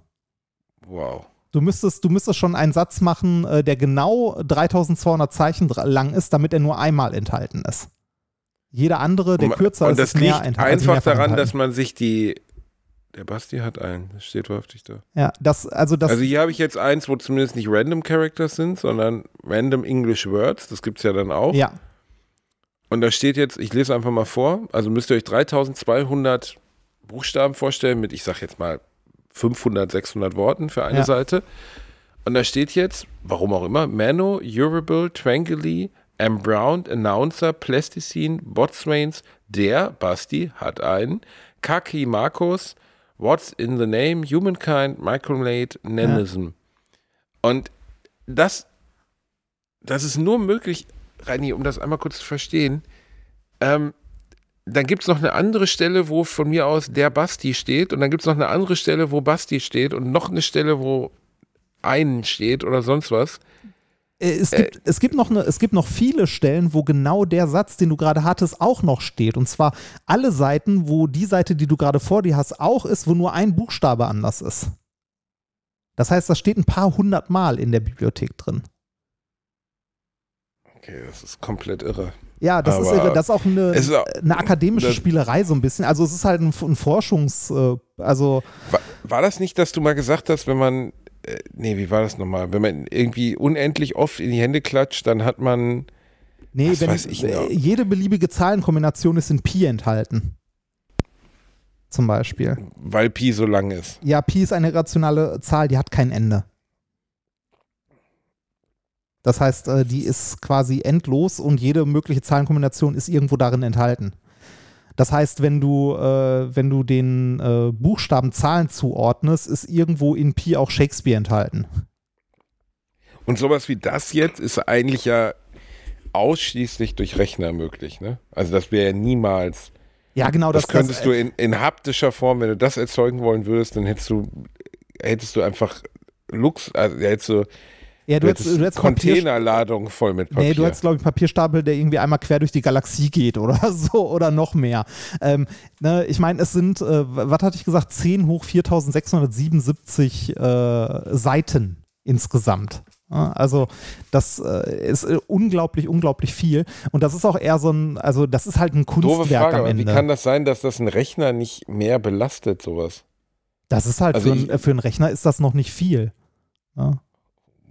Wow. Du müsstest schon einen Satz machen, der genau 3200 Zeichen lang ist, damit er nur einmal enthalten ist. Jeder andere, der kürzer ist, ist mehr enthalten. Und das liegt einfach daran, dass man sich der Basti hat einen, das steht wahrhaftig da. Ja, also hier habe ich jetzt eins, wo zumindest nicht Random Characters sind, sondern Random English Words, das gibt es ja dann auch. Ja. Und da steht jetzt, ich lese einfach mal vor, also müsst ihr euch 3200 Buchstaben vorstellen mit, ich sage jetzt mal, 500, 600 Worten für eine Seite. Und da steht jetzt, warum auch immer, Mano, Urable, Tranquilly, Embrowned, Announcer, Plasticine, Botswains, der Basti hat einen, Kaki, Markus, What's in the Name, Humankind, Micromate, Nanism. Ja. Und das ist nur möglich, Reini, um das einmal kurz zu verstehen, dann gibt es noch eine andere Stelle, wo von mir aus der Basti steht, und dann gibt es noch eine andere Stelle, wo Basti steht, und noch eine Stelle, wo einen steht oder sonst was. Es gibt noch viele Stellen, wo genau der Satz, den du gerade hattest, auch noch steht. Und zwar alle Seiten, wo die Seite, die du gerade vor dir hast, auch ist, wo nur ein Buchstabe anders ist. Das heißt, das steht ein paar hundert Mal in der Bibliothek drin. Okay, das ist komplett irre. Ja, das ist irre. Das ist auch eine akademische Spielerei so ein bisschen. Also es ist halt ein Forschungs... War das nicht, dass du mal gesagt hast, wenn man... Nee, wie war das nochmal? Wenn man irgendwie unendlich oft in die Hände klatscht, dann hat man... Nee, jede beliebige Zahlenkombination ist in Pi enthalten. Zum Beispiel. Weil Pi so lang ist. Ja, Pi ist eine rationale Zahl, die hat kein Ende. Das heißt, die ist quasi endlos und jede mögliche Zahlenkombination ist irgendwo darin enthalten. Das heißt, wenn du den Buchstaben Zahlen zuordnest, ist irgendwo in Pi auch Shakespeare enthalten. Und sowas wie das jetzt ist eigentlich ja ausschließlich durch Rechner möglich, ne? Also das wäre ja niemals... Ja, genau. Das könntest du in haptischer Form, wenn du das erzeugen wollen würdest, dann hättest du einfach Lux, also hättest du... Ja, du hättest Containerladung voll mit Papier. Nee, du hättest, glaube ich, einen Papierstapel, der irgendwie einmal quer durch die Galaxie geht oder so oder noch mehr. Ne, ich meine, es sind, was hatte ich gesagt, 10 hoch 4677 Seiten insgesamt. Also das ist unglaublich, unglaublich viel. Und das ist auch eher so ein, also das ist halt ein Kunstwerk. Doofe Frage, am Ende. Aber wie kann das sein, dass das ein Rechner nicht mehr belastet, sowas? Das ist halt, also für einen Rechner ist das noch nicht viel. Ja.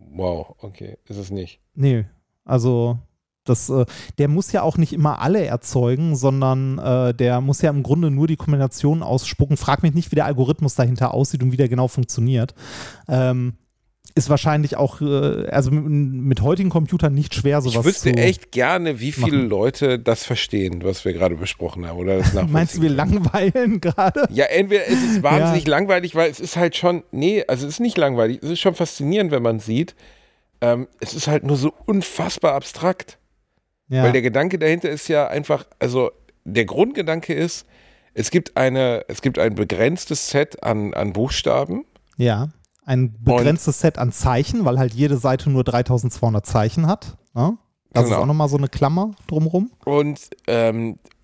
Wow, okay, ist es nicht. Nee, also der muss ja auch nicht immer alle erzeugen, sondern der muss ja im Grunde nur die Kombination ausspucken. Frag mich nicht, wie der Algorithmus dahinter aussieht und wie der genau funktioniert. Ist wahrscheinlich auch, also mit heutigen Computern nicht schwer, sowas zu machen. Ich wüsste echt gerne, wie viele Leute das verstehen, was wir gerade besprochen haben. Oder das nachvollziehen. Meinst du, wir langweilen gerade? Ja, entweder ist es wahnsinnig langweilig, weil es ist halt schon, nee, also es ist nicht langweilig, es ist schon faszinierend, wenn man sieht, es ist halt nur so unfassbar abstrakt. Ja. Weil der Gedanke dahinter ist ja einfach, also der Grundgedanke ist, es gibt ein begrenztes Set an Buchstaben. Ja. Ein begrenztes Set an Zeichen, weil halt jede Seite nur 3200 Zeichen hat. Ne? Das ist auch nochmal so eine Klammer drumrum. Und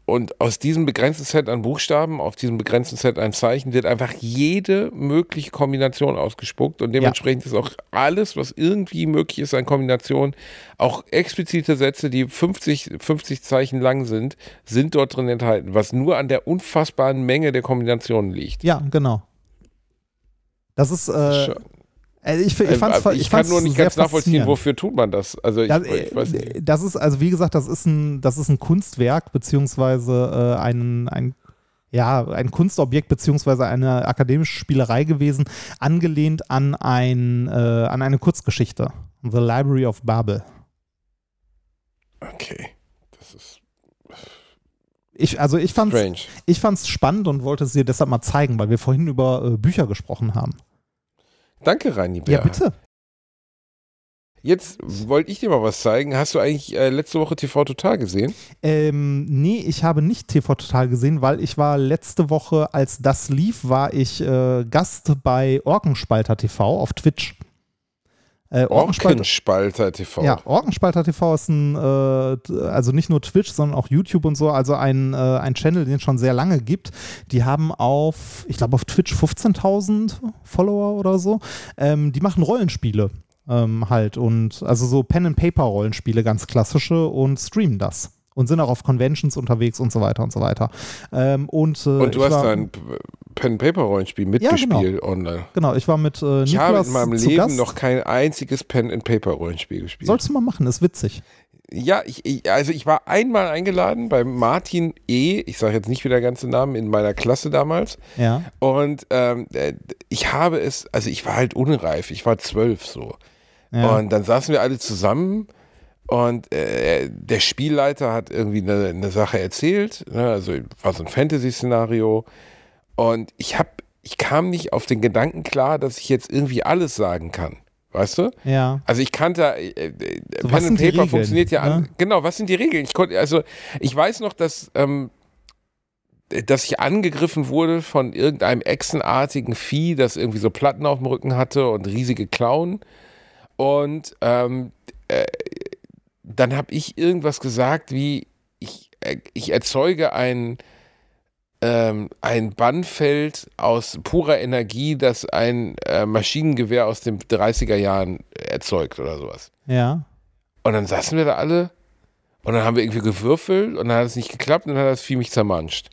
Und aus diesem begrenzten Set an Buchstaben, auf diesem begrenzten Set an Zeichen wird einfach jede mögliche Kombination ausgespuckt und dementsprechend ist auch alles, was irgendwie möglich ist an Kombinationen, auch explizite Sätze, die 50 Zeichen lang sind, sind dort drin enthalten, was nur an der unfassbaren Menge der Kombinationen liegt. Ja, genau. Das ist... Ich kann nur nicht ganz nachvollziehen, wofür tut man das? Also ich weiß nicht. Das ist, also wie gesagt, das ist ein Kunstwerk, beziehungsweise ein Kunstobjekt, beziehungsweise eine akademische Spielerei gewesen, angelehnt an eine Kurzgeschichte. The Library of Babel. Okay, das ist... Ich fand's spannend und wollte es dir deshalb mal zeigen, weil wir vorhin über Bücher gesprochen haben. Danke, Rainy Bär. Ja, bitte. Jetzt wollte ich dir mal was zeigen. Hast du eigentlich letzte Woche TV Total gesehen? Nee, ich habe nicht TV Total gesehen, weil ich war letzte Woche, als das lief, war ich Gast bei Orkenspalter TV auf Twitch. Orkenspalter TV. Ja, Orkenspalter TV ist ein, also nicht nur Twitch, sondern auch YouTube und so, also ein Channel, den es schon sehr lange gibt. Die haben auf Twitch 15.000 Follower oder so. Die machen Rollenspiele halt und also so Pen-and-Paper-Rollenspiele, ganz klassische, und streamen das. Und sind auch auf Conventions unterwegs und so weiter und so weiter. Und du hast da ein Pen-and-Paper-Rollenspiel mitgespielt online. Genau, ich war mit Niklas zu Gast. Ich habe in meinem Leben noch kein einziges Pen-and-Paper-Rollenspiel gespielt. Sollst du mal machen, ist witzig. Ja, ich war einmal eingeladen bei Martin E., ich sage jetzt nicht wieder den ganzen Namen, in meiner Klasse damals. Ja. Und ich war halt unreif, ich war 12 so. Ja. Und dann saßen wir alle zusammen. Und der Spielleiter hat irgendwie eine Sache erzählt, ne? Also war so ein Fantasy-Szenario und ich kam nicht auf den Gedanken klar, dass ich jetzt irgendwie alles sagen kann, weißt du? Ja. Also ich kannte, so, Pen and Paper funktioniert ja, ne? Genau, was sind die Regeln? Ich weiß noch, dass ich angegriffen wurde von irgendeinem echsenartigen Vieh, das irgendwie so Platten auf dem Rücken hatte und riesige Klauen und dann habe ich irgendwas gesagt, wie ich erzeuge ein Bannfeld aus purer Energie, das ein Maschinengewehr aus den 30er Jahren erzeugt oder sowas. Ja. Und dann saßen wir da alle und dann haben wir irgendwie gewürfelt und dann hat es nicht geklappt und dann hat das Vieh mich zermanscht.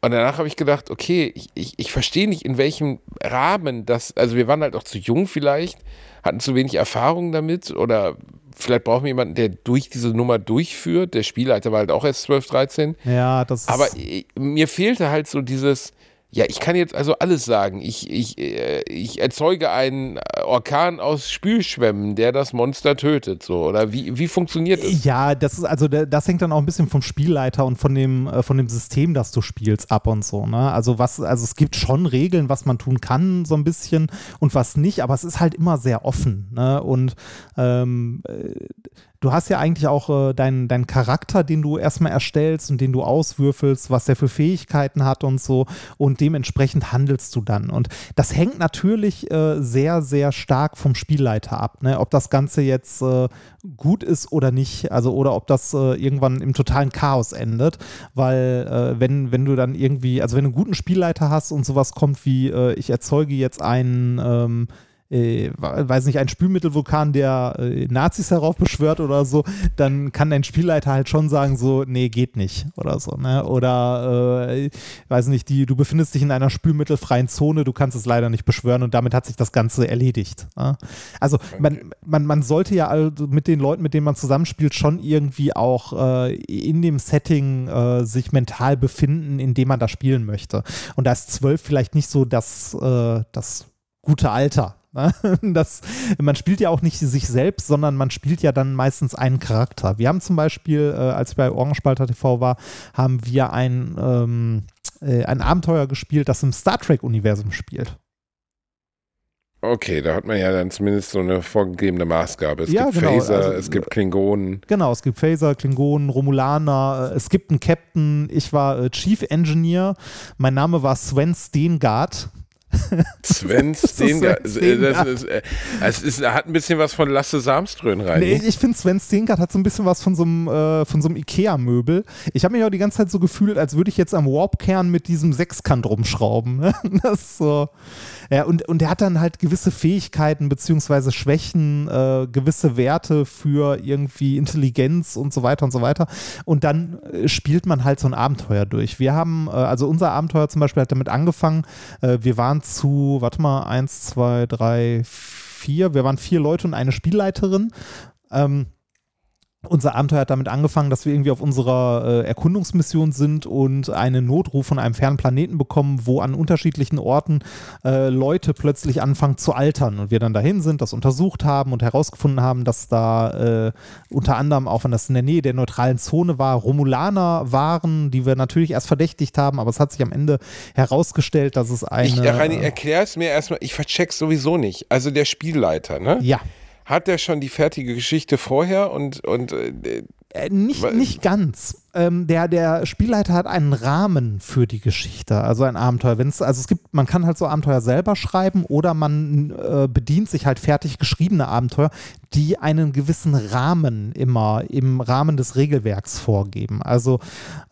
Und danach habe ich gedacht, okay, ich verstehe nicht, in welchem Rahmen das, also wir waren halt auch zu jung vielleicht, hatten zu wenig Erfahrung damit oder vielleicht brauchen wir jemanden, der durch diese Nummer durchführt. Der Spielleiter war halt auch erst 12, 13. Ja, das ist... Aber mir fehlte halt so dieses, ja, ich kann jetzt also alles sagen. Ich erzeuge einen Orkan aus Spülschwämmen, der das Monster tötet, so. Oder wie funktioniert das? Ja, das ist, also das hängt dann auch ein bisschen vom Spielleiter und von dem System, das du spielst, ab und so, ne? Also es gibt schon Regeln, was man tun kann, so ein bisschen und was nicht, aber es ist halt immer sehr offen, ne? Und du hast ja eigentlich auch deinen Charakter, den du erstmal erstellst und den du auswürfelst, was der für Fähigkeiten hat und so, und dementsprechend handelst du dann. Und das hängt natürlich sehr, sehr stark vom Spielleiter ab, ne? Ob das Ganze jetzt gut ist oder nicht, also oder ob das irgendwann im totalen Chaos endet, weil wenn du dann irgendwie, also wenn du einen guten Spielleiter hast und sowas kommt wie, ich erzeuge jetzt einen weiß nicht, ein Spülmittelvulkan, der Nazis heraufbeschwört oder so, dann kann dein Spielleiter halt schon sagen so, nee, geht nicht oder so, ne? Oder, weiß nicht, du befindest dich in einer spülmittelfreien Zone, du kannst es leider nicht beschwören und damit hat sich das Ganze erledigt, ne? Also man sollte ja mit den Leuten, mit denen man zusammenspielt, schon irgendwie auch in dem Setting sich mental befinden, in dem man da spielen möchte. Und da ist 12 vielleicht nicht so das gute Alter. Das, man spielt ja auch nicht sich selbst, sondern man spielt ja dann meistens einen Charakter. Wir haben zum Beispiel, als ich bei Orgenspalter TV war, haben wir ein Abenteuer gespielt, das im Star Trek-Universum spielt. Okay, da hat man ja dann zumindest so eine vorgegebene Maßgabe. Es gibt genau, Phaser, also, es gibt Klingonen. Genau, es gibt Phaser, Klingonen, Romulaner, es gibt einen Captain. Ich war Chief Engineer, mein Name war Sven Steengard. Sven Stenga. Es hat ein bisschen was von Lasse Samström rein. Nee, ich finde, Sven Stenga hat so ein bisschen was von so einem Ikea-Möbel. Ich habe mich auch die ganze Zeit so gefühlt, als würde ich jetzt am Warp-Kern mit diesem Sechskant rumschrauben. Das ist so. Ja, und er hat dann halt gewisse Fähigkeiten bzw. Schwächen, gewisse Werte für irgendwie Intelligenz und so weiter und so weiter. Und dann spielt man halt so ein Abenteuer durch. Wir haben, also unser Abenteuer zum Beispiel hat damit angefangen, wir waren zu, 1, 2, 3, 4, wir waren 4 Leute und eine Spielleiterin. Unser Abenteuer hat damit angefangen, dass wir irgendwie auf unserer Erkundungsmission sind und einen Notruf von einem fernen Planeten bekommen, wo an unterschiedlichen Orten Leute plötzlich anfangen zu altern und wir dann dahin sind, das untersucht haben und herausgefunden haben, dass da unter anderem auch, wenn das in der Nähe der neutralen Zone war, Romulaner waren, die wir natürlich erst verdächtigt haben, aber es hat sich am Ende herausgestellt, dass es eine... Reini, erklär es mir erstmal, ich vercheck's sowieso nicht. Also der Spielleiter, ne? Ja. Hat der schon die fertige Geschichte vorher und nicht ganz. Der Spielleiter hat einen Rahmen für die Geschichte, also ein Abenteuer. Man kann halt so Abenteuer selber schreiben oder man bedient sich halt fertig geschriebene Abenteuer, die einen gewissen Rahmen immer im Rahmen des Regelwerks vorgeben. Also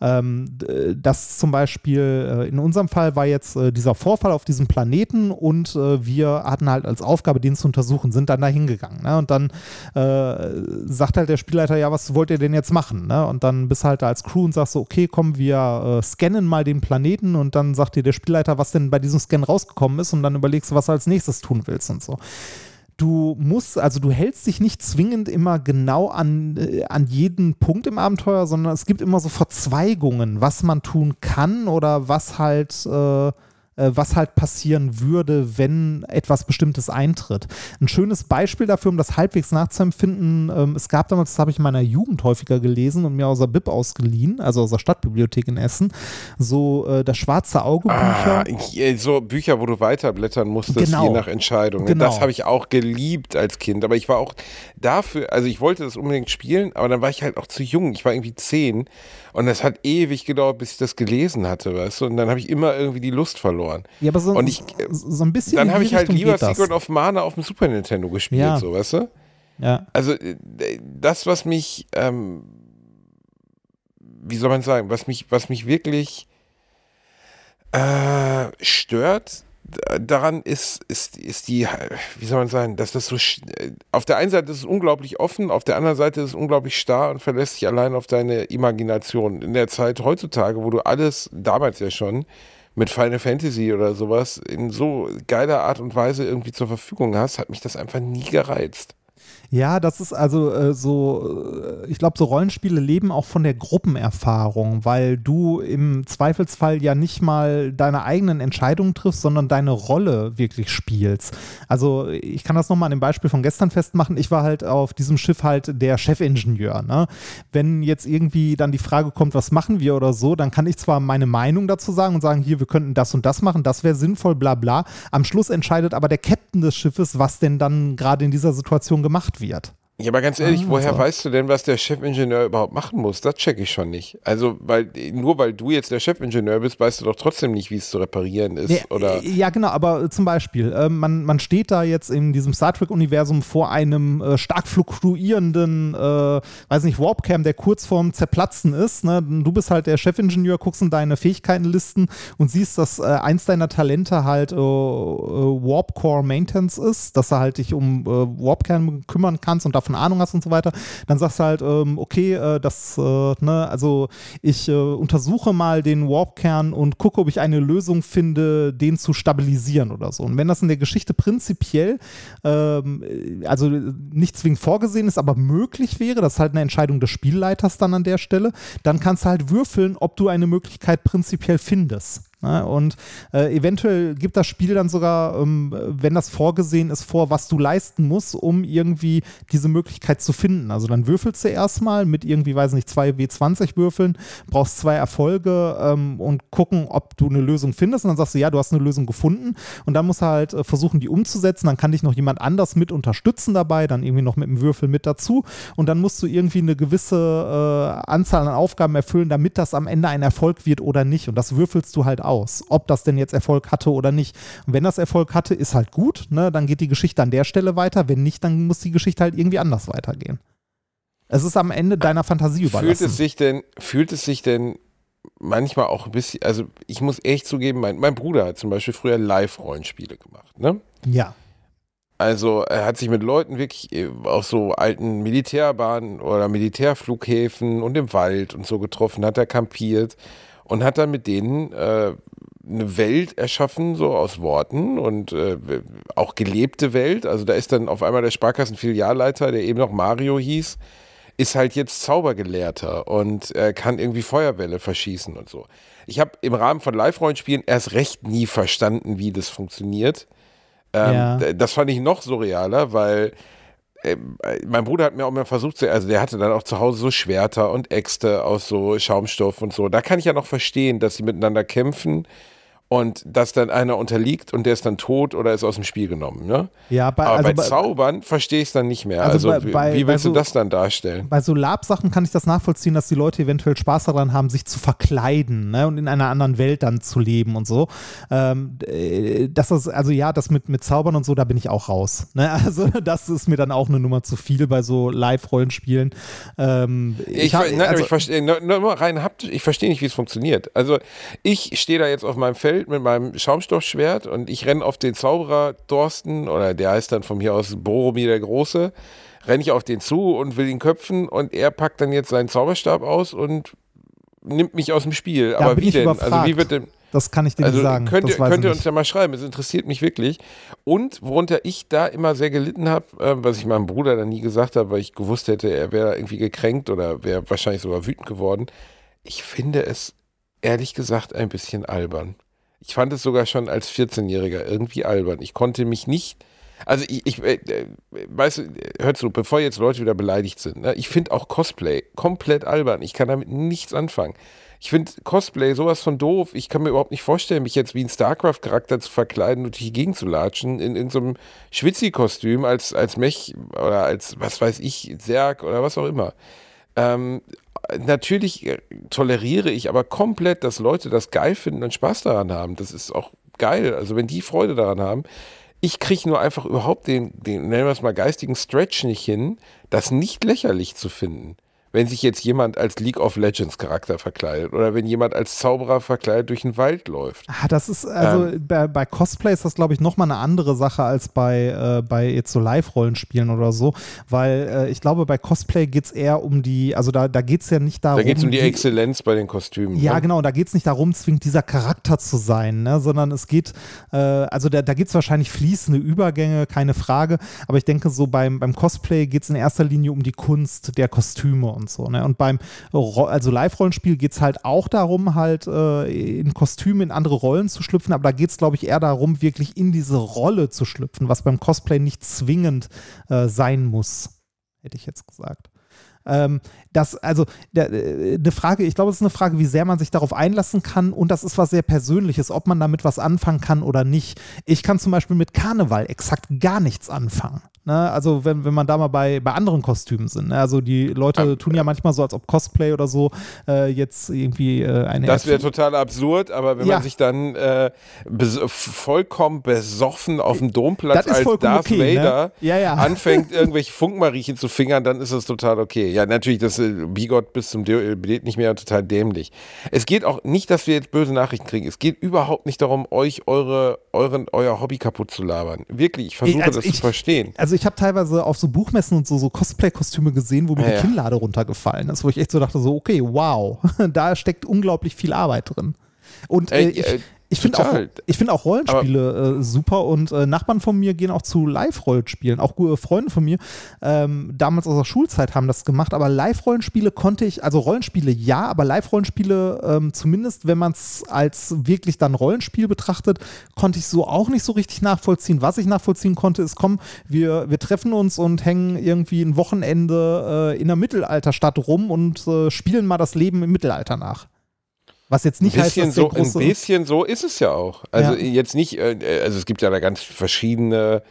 das zum Beispiel, in unserem Fall war jetzt dieser Vorfall auf diesem Planeten und wir hatten halt als Aufgabe, den zu untersuchen, sind dann da hingegangen. Ne? Und dann sagt halt der Spielleiter, ja, was wollt ihr denn jetzt machen? Ne? Und dann bist halt da als Crew und sagst so, okay, komm, wir scannen mal den Planeten und dann sagt dir der Spielleiter, was denn bei diesem Scan rausgekommen ist und dann überlegst du, was du als nächstes tun willst und so. Du hältst dich nicht zwingend immer genau an jeden Punkt im Abenteuer, sondern es gibt immer so Verzweigungen, was man tun kann oder was halt passieren würde, wenn etwas Bestimmtes eintritt. Ein schönes Beispiel dafür, um das halbwegs nachzuempfinden, es gab damals, das habe ich in meiner Jugend häufiger gelesen und mir aus der Bib ausgeliehen, also aus der Stadtbibliothek in Essen, so das schwarze Auge-Bücher. So Bücher, wo du weiterblättern musstest, genau. Je nach Entscheidung. Genau. Das habe ich auch geliebt als Kind, aber ich war auch dafür, also ich wollte das unbedingt spielen, aber dann war ich halt auch zu jung, ich war irgendwie 10 und das hat ewig gedauert, bis ich das gelesen hatte, weißt du, und dann habe ich immer irgendwie die Lust verloren. Ja, aber so ein bisschen. Dann habe ich halt lieber Secret of Mana auf dem Super Nintendo gespielt, ja. So, weißt du? Ja. Also, das, was mich, wie soll man sagen, was mich wirklich stört daran ist die, wie soll man sagen, dass das so, auf der einen Seite ist es unglaublich offen, auf der anderen Seite ist es unglaublich starr und verlässt sich allein auf deine Imagination. In der Zeit heutzutage, wo du alles, damals ja schon, mit Final Fantasy oder sowas in so geiler Art und Weise irgendwie zur Verfügung hast, hat mich das einfach nie gereizt. Ja, das ist also ich glaube, so Rollenspiele leben auch von der Gruppenerfahrung, weil du im Zweifelsfall ja nicht mal deine eigenen Entscheidungen triffst, sondern deine Rolle wirklich spielst. Also ich kann das nochmal an dem Beispiel von gestern festmachen. Ich war halt auf diesem Schiff halt der Chefingenieur. Ne? Wenn jetzt irgendwie dann die Frage kommt, was machen wir oder so, dann kann ich zwar meine Meinung dazu sagen und sagen, hier, wir könnten das und das machen, das wäre sinnvoll, bla bla. Am Schluss entscheidet aber der Captain des Schiffes, was denn dann gerade in dieser Situation gemacht wird. Ja, aber ganz ehrlich, woher weißt du denn, was der Chefingenieur überhaupt machen muss? Das checke ich schon nicht. Also, weil du jetzt der Chefingenieur bist, weißt du doch trotzdem nicht, wie es zu reparieren ist, ja, oder? Ja, genau, aber zum Beispiel, man steht da jetzt in diesem Star Trek-Universum vor einem stark fluktuierenden, Warpcam, der kurz vorm Zerplatzen ist, ne? Du bist halt der Chefingenieur, guckst in deine Fähigkeitenlisten und siehst, dass eins deiner Talente halt Warp Core Maintenance ist, dass du halt dich um Warpkern kümmern kannst und davon Ahnung hast und so weiter, dann sagst du halt, ich untersuche mal den Warpkern und gucke, ob ich eine Lösung finde, den zu stabilisieren oder so. Und wenn das in der Geschichte prinzipiell, also nicht zwingend vorgesehen ist, aber möglich wäre, das ist halt eine Entscheidung des Spielleiters dann an der Stelle, dann kannst du halt würfeln, ob du eine Möglichkeit prinzipiell findest. Ne? Und eventuell gibt das Spiel dann sogar, wenn das vorgesehen ist, vor, was du leisten musst, um irgendwie diese Möglichkeit zu finden. Also dann würfelst du erstmal mit irgendwie, 2 W20 würfeln, brauchst 2 Erfolge und gucken, ob du eine Lösung findest. Und dann sagst du, ja, du hast eine Lösung gefunden. Und dann musst du halt versuchen, die umzusetzen. Dann kann dich noch jemand anders mit unterstützen dabei, dann irgendwie noch mit dem Würfel mit dazu. Und dann musst du irgendwie eine gewisse Anzahl an Aufgaben erfüllen, damit das am Ende ein Erfolg wird oder nicht. Und das würfelst du halt auch. aus, ob das denn jetzt Erfolg hatte oder nicht. Und wenn das Erfolg hatte, ist halt gut, ne? Dann geht die Geschichte an der Stelle weiter. Wenn nicht, dann muss die Geschichte halt irgendwie anders weitergehen. Es ist am Ende deiner Fantasie überlassen. Fühlt es sich denn manchmal auch ein bisschen, also ich muss echt zugeben, mein Bruder hat zum Beispiel früher Live-Rollenspiele gemacht, ne? Ja. Also er hat sich mit Leuten wirklich auf so alten Militärbahnen oder Militärflughäfen und im Wald und so getroffen, hat er kampiert und hat dann mit denen eine Welt erschaffen, so aus Worten und auch gelebte Welt. Also da ist dann auf einmal der Sparkassenfilialleiter, der eben noch Mario hieß, ist halt jetzt Zaubergelehrter und kann irgendwie Feuerbälle verschießen und so. Ich habe im Rahmen von Live-Rollenspielen erst recht nie verstanden, wie das funktioniert. Ja. Das fand ich noch surrealer, weil mein Bruder hat mir auch mal versucht, also der hatte dann auch zu Hause so Schwerter und Äxte aus so Schaumstoff und so. Da kann ich ja noch verstehen, dass sie miteinander kämpfen und dass dann einer unterliegt und der ist dann tot oder ist aus dem Spiel genommen. Ne? Ja, aber bei Zaubern verstehe ich es dann nicht mehr. Wie willst du das dann darstellen? Bei so Lab-Sachen kann ich das nachvollziehen, dass die Leute eventuell Spaß daran haben, sich zu verkleiden, ne? Und in einer anderen Welt dann zu leben und so. Das mit Zaubern und so, da bin ich auch raus. Ne? Also das ist mir dann auch eine Nummer zu viel bei so Live-Rollenspielen. Ich verstehe nicht, wie es funktioniert. Also ich stehe da jetzt auf meinem Feld mit meinem Schaumstoffschwert und ich renne auf den Zauberer Thorsten, oder der heißt dann von hier aus Boromir der Große, renne ich auf den zu und will ihn köpfen und er packt dann jetzt seinen Zauberstab aus und nimmt mich aus dem Spiel. Da aber wie denn? Überfragt. Also wie wird denn? Das kann ich dir nicht sagen. Könnt ihr uns ja mal schreiben, es interessiert mich wirklich. Und worunter ich da immer sehr gelitten habe, was ich meinem Bruder dann nie gesagt habe, weil ich gewusst hätte, er wäre irgendwie gekränkt oder wäre wahrscheinlich sogar wütend geworden. Ich finde es ehrlich gesagt ein bisschen albern. Ich fand es sogar schon als 14-Jähriger irgendwie albern. Ich konnte mich nicht, also weißt du, hör zu, bevor jetzt Leute wieder beleidigt sind, ne? Ich finde auch Cosplay komplett albern. Ich kann damit nichts anfangen. Ich finde Cosplay sowas von doof. Ich kann mir überhaupt nicht vorstellen, mich jetzt wie ein StarCraft-Charakter zu verkleiden und durch die Gegend zu latschen in irgendeinem Schwitzi-Kostüm als Mech oder als, was weiß ich, Zerg oder was auch immer. Natürlich toleriere ich aber komplett, dass Leute das geil finden und Spaß daran haben. Das ist auch geil. Also wenn die Freude daran haben, ich kriege nur einfach überhaupt den, nennen wir es mal, geistigen Stretch nicht hin, das nicht lächerlich zu finden. Wenn sich jetzt jemand als League of Legends Charakter verkleidet oder wenn jemand als Zauberer verkleidet durch den Wald läuft. Das ist, also bei Cosplay ist das, glaube ich, nochmal eine andere Sache als bei jetzt so Live-Rollenspielen oder so, weil ich glaube, bei Cosplay geht es eher um die, also da geht es ja nicht darum. Da geht es um die Exzellenz bei den Kostümen. Ja, ne? Genau, da geht es nicht darum, zwingend dieser Charakter zu sein, ne? Sondern es geht, da gibt es wahrscheinlich fließende Übergänge, keine Frage, aber ich denke so beim Cosplay geht es in erster Linie um die Kunst der Kostüme und so, ne? Und beim Live-Rollenspiel geht es halt auch darum, halt in Kostüme in andere Rollen zu schlüpfen, aber da geht es, glaube ich, eher darum, wirklich in diese Rolle zu schlüpfen, was beim Cosplay nicht zwingend sein muss, hätte ich jetzt gesagt. Ich glaube, es ist eine Frage, wie sehr man sich darauf einlassen kann, und das ist was sehr Persönliches, ob man damit was anfangen kann oder nicht. Ich kann zum Beispiel mit Karneval exakt gar nichts anfangen. Ne? Also wenn man da mal bei anderen Kostümen sind. Ne? Also die Leute tun ja manchmal so, als ob Cosplay oder so jetzt irgendwie eine... Das wäre total absurd, aber wenn man sich dann vollkommen besoffen auf dem Domplatz als Darth Vader, ne? Ja. Anfängt, irgendwelche Funkmariechen zu fingern, dann ist das total okay. Ja, natürlich, das Bigot bis zum Bild nicht mehr, total dämlich. Es geht auch nicht, dass wir jetzt böse Nachrichten kriegen. Es geht überhaupt nicht darum, euch euer Hobby kaputt zu labern. Wirklich, ich versuche zu verstehen. Also ich habe teilweise auf so Buchmessen und so Cosplay-Kostüme gesehen, wo mir die Kinnlade runtergefallen ist, wo ich echt so dachte, so okay, wow, da steckt unglaublich viel Arbeit drin. Und ich finde auch Rollenspiele super, und Nachbarn von mir gehen auch zu Live-Rollenspielen. Auch Freunde von mir, damals aus der Schulzeit, haben das gemacht, aber Live-Rollenspiele konnte ich, also Rollenspiele ja, aber Live-Rollenspiele, zumindest wenn man es als wirklich dann Rollenspiel betrachtet, konnte ich so auch nicht so richtig nachvollziehen. Was ich nachvollziehen konnte, ist, komm, wir treffen uns und hängen irgendwie ein Wochenende in der Mittelalterstadt rum und spielen mal das Leben im Mittelalter nach. Was jetzt nicht heißt, dass ein bisschen so ist es ja auch. Also jetzt nicht, also es gibt ja da ganz verschiedene.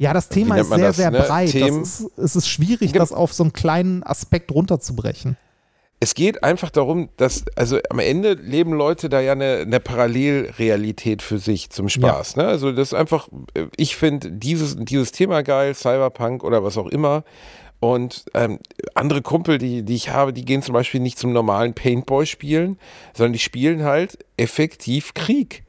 Ja, das Thema ist sehr, sehr breit. Es ist schwierig, das auf so einen kleinen Aspekt runterzubrechen. Es geht einfach darum, dass, also am Ende leben Leute da ja eine Parallelrealität für sich zum Spaß. Ja. Ne? Also das ist einfach, ich finde dieses Thema geil, Cyberpunk oder was auch immer. Und andere Kumpel, die ich habe, die gehen zum Beispiel nicht zum normalen Paintball spielen, sondern die spielen halt effektiv Krieg.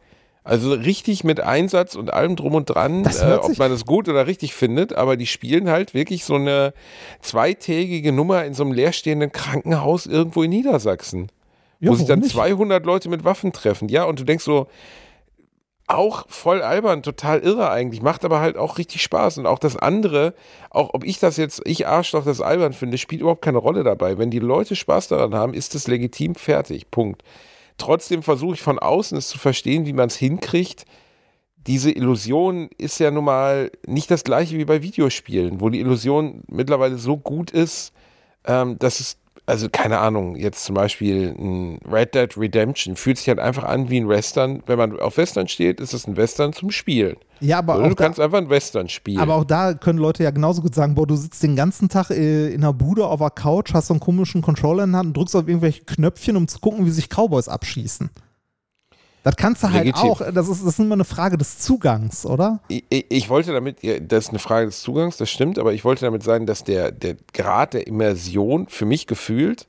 Also richtig mit Einsatz und allem drum und dran, ob man das gut oder richtig findet, aber die spielen halt wirklich so eine zweitägige Nummer in so einem leerstehenden Krankenhaus irgendwo in Niedersachsen, ja, wo sich dann 200 Leute mit Waffen treffen. Ja, und du denkst so, auch voll albern, total irre eigentlich, macht aber halt auch richtig Spaß. Und auch das andere, auch ob ich das jetzt, ich Arschloch, das albern finde, spielt überhaupt keine Rolle dabei. Wenn die Leute Spaß daran haben, ist es legitim, fertig, Punkt. Trotzdem versuche ich von außen es zu verstehen, wie man es hinkriegt. Diese Illusion ist ja nun mal nicht das gleiche wie bei Videospielen, wo die Illusion mittlerweile so gut ist, dass es, also keine Ahnung, jetzt zum Beispiel ein Red Dead Redemption fühlt sich halt einfach an wie ein Western. Wenn man auf Western steht, ist es ein Western zum Spielen. Ja, aber du kannst einfach ein Western spielen. Aber auch da können Leute ja genauso gut sagen, boah, du sitzt den ganzen Tag in einer Bude auf einer Couch, hast so einen komischen Controller in der Hand und drückst auf irgendwelche Knöpfchen, um zu gucken, wie sich Cowboys abschießen. Das kannst du halt legitim. Auch, das ist immer eine Frage des Zugangs, oder? Ich wollte damit, das ist eine Frage des Zugangs, das stimmt, aber ich wollte damit sagen, dass der Grad der Immersion für mich gefühlt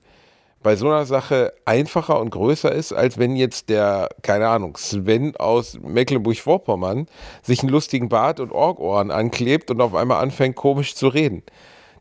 bei so einer Sache einfacher und größer ist, als wenn jetzt der, keine Ahnung, Sven aus Mecklenburg-Vorpommern sich einen lustigen Bart und Orgohren anklebt und auf einmal anfängt komisch zu reden.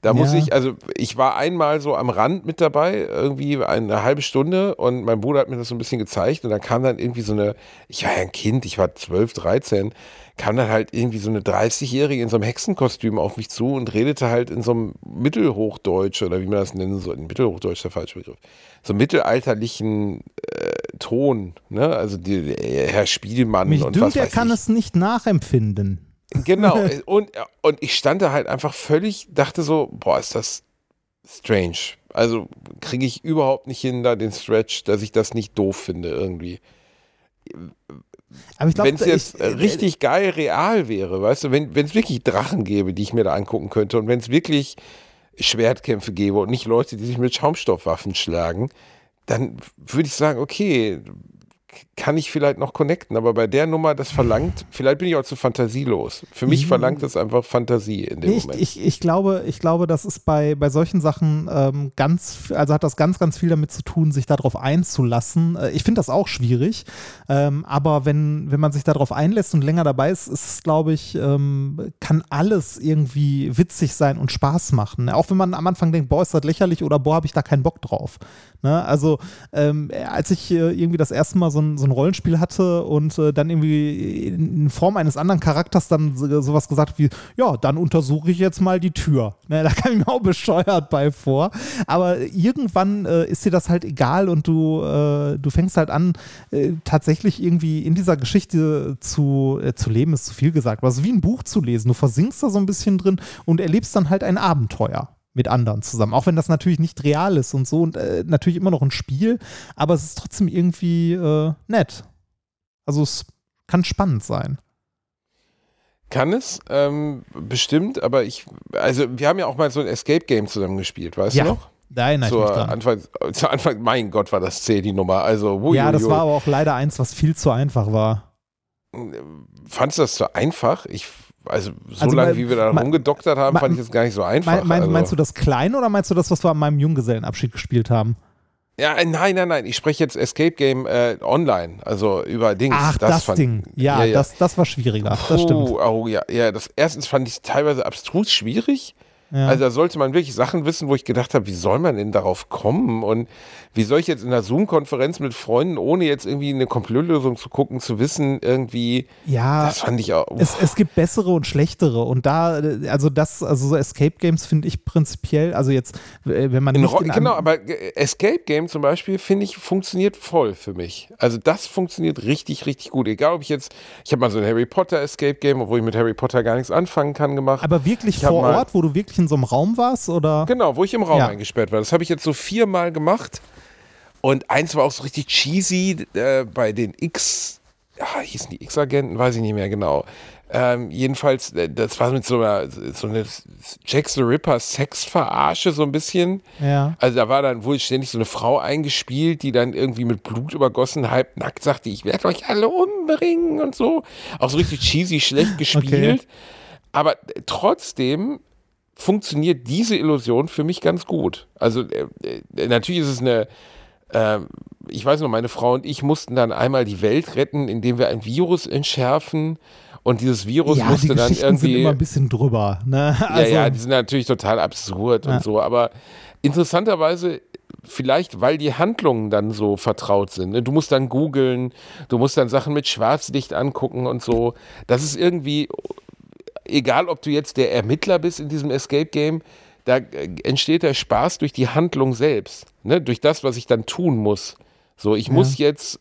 Da muss ich, also ich war einmal so am Rand mit dabei, irgendwie eine halbe Stunde und mein Bruder hat mir das so ein bisschen gezeigt und dann kam dann irgendwie so eine, ich war ja ein Kind, ich war 12, 13, kam dann halt irgendwie so eine 30-Jährige in so einem Hexenkostüm auf mich zu und redete halt in so einem Mittelhochdeutsch oder wie man das nennen soll, Mittelhochdeutsch ist der falsche Begriff, so mittelalterlichen Ton, ne, also der Herr Spielmann mich und was weiß ich. Der kann es nicht nachempfinden. Genau, und ich stand da halt einfach völlig, dachte so, boah, ist das strange. Also kriege ich überhaupt nicht hin, da den Stretch, dass ich das nicht doof finde irgendwie. Wenn es jetzt richtig geil real wäre, weißt du, wenn es wirklich Drachen gäbe, die ich mir da angucken könnte und wenn es wirklich Schwertkämpfe gäbe und nicht Leute, die sich mit Schaumstoffwaffen schlagen, dann würde ich sagen, okay, kann ich vielleicht noch connecten, aber bei der Nummer, das verlangt, vielleicht bin ich auch zu fantasielos. Für mich verlangt das einfach Fantasie in dem Moment. Ich glaube, das ist bei solchen Sachen hat das ganz, ganz viel damit zu tun, sich darauf einzulassen. Ich finde das auch schwierig, aber wenn man sich darauf einlässt und länger dabei ist, ist es, glaube ich, kann alles irgendwie witzig sein und Spaß machen. Auch wenn man am Anfang denkt, boah, ist das lächerlich oder boah, habe ich da keinen Bock drauf. Ne? Also, als ich irgendwie das erste Mal so ein Rollenspiel hatte und dann irgendwie in Form eines anderen Charakters dann sowas gesagt wie, ja, dann untersuche ich jetzt mal die Tür. Ne, da kam ich mir auch bescheuert bei vor. Aber irgendwann ist dir das halt egal und du fängst halt an, tatsächlich irgendwie in dieser Geschichte zu leben, ist zu viel gesagt. Aber es ist wie ein Buch zu lesen. Du versinkst da so ein bisschen drin und erlebst dann halt ein Abenteuer mit anderen zusammen. Auch wenn das natürlich nicht real ist und so und natürlich immer noch ein Spiel, aber es ist trotzdem irgendwie nett. Also es kann spannend sein. Kann es, bestimmt, aber wir haben ja auch mal so ein Escape-Game zusammen gespielt, weißt du noch? Nein, natürlich Zu Anfang, mein Gott, war das zäh, die Nummer. Also, ja, das war aber auch leider eins, was viel zu einfach war. Fandst du das zu einfach? Also lange, wie wir da rumgedoktert haben, fand ich das gar nicht so einfach. Meinst du das Kleine oder meinst du das, was wir an meinem Junggesellenabschied gespielt haben? Ja, nein. Ich spreche jetzt Escape Game online, also über Dings. Ach, das Ding. Ja. Das war schwieriger. Das stimmt. Oh, ja. Erstens fand ich es teilweise abstrus schwierig. Ja. Also da sollte man wirklich Sachen wissen, wo ich gedacht habe, wie soll man denn darauf kommen und wie soll ich jetzt in einer Zoom-Konferenz mit Freunden, ohne jetzt irgendwie eine Komplettlösung zu gucken, zu wissen, irgendwie, ja, das fand ich auch. Es gibt bessere und schlechtere und da, also so Escape-Games finde ich prinzipiell, also jetzt, wenn man nicht genau, aber Escape-Game zum Beispiel, finde ich, funktioniert voll für mich. Also das funktioniert richtig, richtig gut. Egal, ob ich habe mal so ein Harry Potter Escape-Game, obwohl ich mit Harry Potter gar nichts anfangen kann, gemacht. Aber wirklich vor Ort, wo du wirklich in so einem Raum warst, oder? Genau, wo ich im Raum eingesperrt war. Das habe ich jetzt so 4 Mal gemacht und eins war auch so richtig cheesy bei den X hießen die X-Agenten, weiß ich nicht mehr genau. Jedenfalls, das war mit so einer Jack the Ripper Sexverarsche so ein bisschen. Ja. Also da war dann wohl ständig so eine Frau eingespielt, die dann irgendwie mit Blut übergossen, halb nackt sagte, ich werde euch alle umbringen und so. Auch so richtig cheesy, schlecht gespielt. Okay. Aber trotzdem funktioniert diese Illusion für mich ganz gut. Also natürlich ist es eine ich weiß noch, meine Frau und ich mussten dann einmal die Welt retten, indem wir ein Virus entschärfen und dieses Virus musste dann irgendwie... Ja, die Geschichten sind immer ein bisschen drüber. Ne? Also, ja, die sind natürlich total absurd und so, aber interessanterweise vielleicht, weil die Handlungen dann so vertraut sind. Du musst dann googeln, du musst dann Sachen mit Schwarzlicht angucken und so. Das ist irgendwie, egal ob du jetzt der Ermittler bist in diesem Escape Game, da entsteht der Spaß durch die Handlung selbst, ne? Durch das, was ich dann tun muss. So, ich muss jetzt,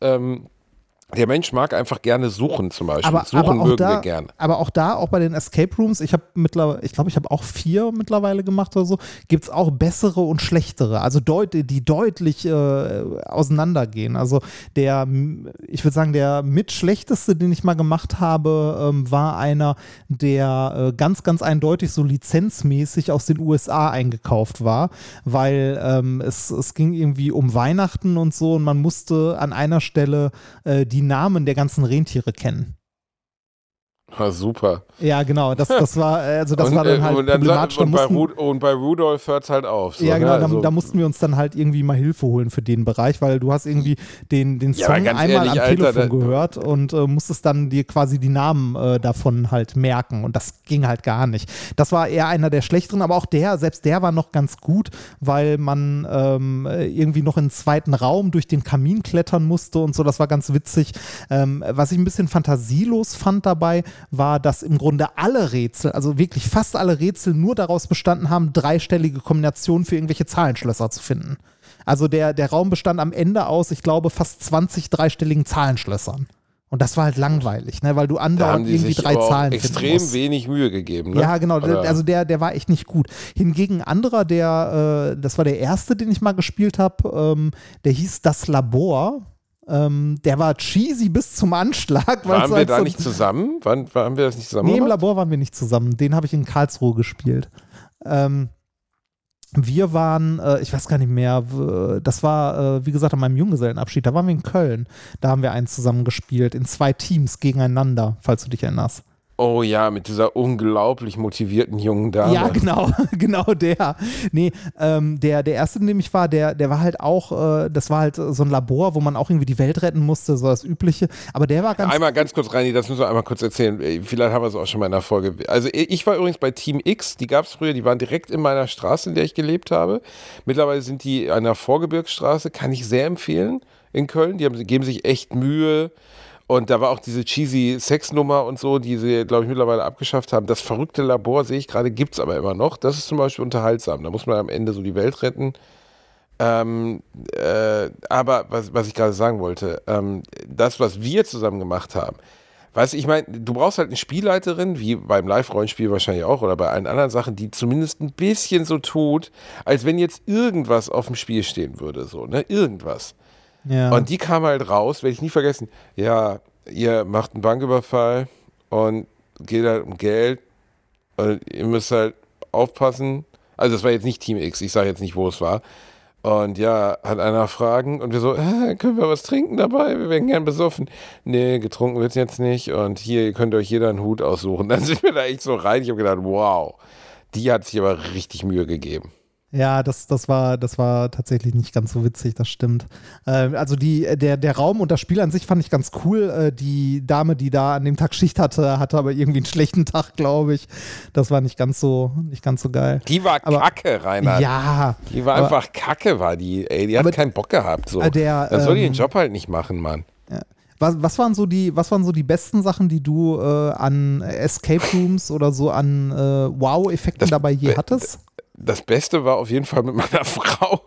der Mensch mag einfach gerne suchen zum Beispiel. Suchen mögen wir gerne. Aber auch da, auch bei den Escape Rooms, ich glaube, ich habe auch 4 mittlerweile gemacht oder so, gibt es auch bessere und schlechtere, also die deutlich auseinandergehen. Also ich würde sagen, der mitschlechteste, den ich mal gemacht habe, war einer, der ganz, ganz eindeutig so lizenzmäßig aus den USA eingekauft war, weil es ging irgendwie um Weihnachten und so und man musste an einer Stelle die Namen der ganzen Rentiere kennen. Ah, super. Ja, genau. Das war, also das und, war dann halt und dann problematisch. Und bei Rudolf hört es halt auf. So, ja, genau. Ne? Also, da mussten wir uns dann halt irgendwie mal Hilfe holen für den Bereich, weil du hast irgendwie den Song einmal am Telefon gehört und musstest dann dir quasi die Namen davon halt merken. Und das ging halt gar nicht. Das war eher einer der schlechteren, aber auch selbst der war noch ganz gut, weil man irgendwie noch in den zweiten Raum durch den Kamin klettern musste und so. Das war ganz witzig. Was ich ein bisschen fantasielos fand dabei, war, dass im Grunde alle Rätsel, also wirklich fast alle Rätsel nur daraus bestanden haben, dreistellige Kombinationen für irgendwelche Zahlenschlösser zu finden. Also der Raum bestand am Ende aus, ich glaube, fast 20 dreistelligen Zahlenschlössern. Und das war halt langweilig, ne? Weil du andauernd irgendwie 3 Zahlen finden musst. Extrem wenig Mühe gegeben. Ne? Ja, genau. Oder? Also der war echt nicht gut. Hingegen anderer, das war der erste, den ich mal gespielt habe, der hieß Das Labor. Der war cheesy bis zum Anschlag. Waren wir da nicht zusammen? Waren wir das nicht zusammen? Nee, im Labor waren wir nicht zusammen. Den habe ich in Karlsruhe gespielt. Wir waren, ich weiß gar nicht mehr, das war, wie gesagt, an meinem Junggesellenabschied, da waren wir in Köln. Da haben wir einen zusammen gespielt, in 2 Teams gegeneinander, falls du dich erinnerst. Oh ja, mit dieser unglaublich motivierten jungen Dame. Ja, genau der. Nee, der erste, in dem ich war, der war halt auch, das war halt so ein Labor, wo man auch irgendwie die Welt retten musste, so das Übliche, aber der war ganz... Einmal ganz kurz, Reini, das müssen wir einmal kurz erzählen, vielleicht haben wir es auch schon mal in der Folge. Also ich war übrigens bei Team X, die gab es früher, die waren direkt in meiner Straße, in der ich gelebt habe. Mittlerweile sind die an der Vorgebirgsstraße, kann ich sehr empfehlen, in Köln, die geben sich echt Mühe. Und da war auch diese cheesy Sexnummer und so, die sie, glaube ich, mittlerweile abgeschafft haben. Das verrückte Labor, sehe ich gerade, gibt es aber immer noch. Das ist zum Beispiel unterhaltsam. Da muss man am Ende so die Welt retten. Aber was ich gerade sagen wollte, das, was wir zusammen gemacht haben, weißt du, ich meine, du brauchst halt eine Spielleiterin, wie beim Live-Rollenspiel wahrscheinlich auch oder bei allen anderen Sachen, die zumindest ein bisschen so tut, als wenn jetzt irgendwas auf dem Spiel stehen würde. So, ne? Irgendwas. Ja. Und die kam halt raus, werde ich nie vergessen, ja, ihr macht einen Banküberfall und geht halt um Geld und ihr müsst halt aufpassen, also das war jetzt nicht Team X, ich sage jetzt nicht, wo es war, und ja, hat einer Fragen und wir so, können wir was trinken dabei, wir werden gern besoffen, nee, getrunken wird jetzt nicht und hier könnt ihr euch jeder einen Hut aussuchen, dann sind wir da echt so rein, ich habe gedacht, wow, die hat sich aber richtig Mühe gegeben. Ja, das war tatsächlich nicht ganz so witzig, das stimmt. Also der Raum und das Spiel an sich fand ich ganz cool. Die Dame, die da an dem Tag Schicht hatte, hatte aber irgendwie einen schlechten Tag, glaube ich. Das war nicht ganz so geil. Die war kacke, Reinhard. Ja. Die war einfach kacke, war die. Ey, die hat keinen Bock gehabt. So. Das soll die den Job halt nicht machen, Mann. Ja. Was waren so die besten Sachen, die du an Escape Rooms oder so an Wow-Effekten dabei je hattest? Das Beste war auf jeden Fall mit meiner Frau,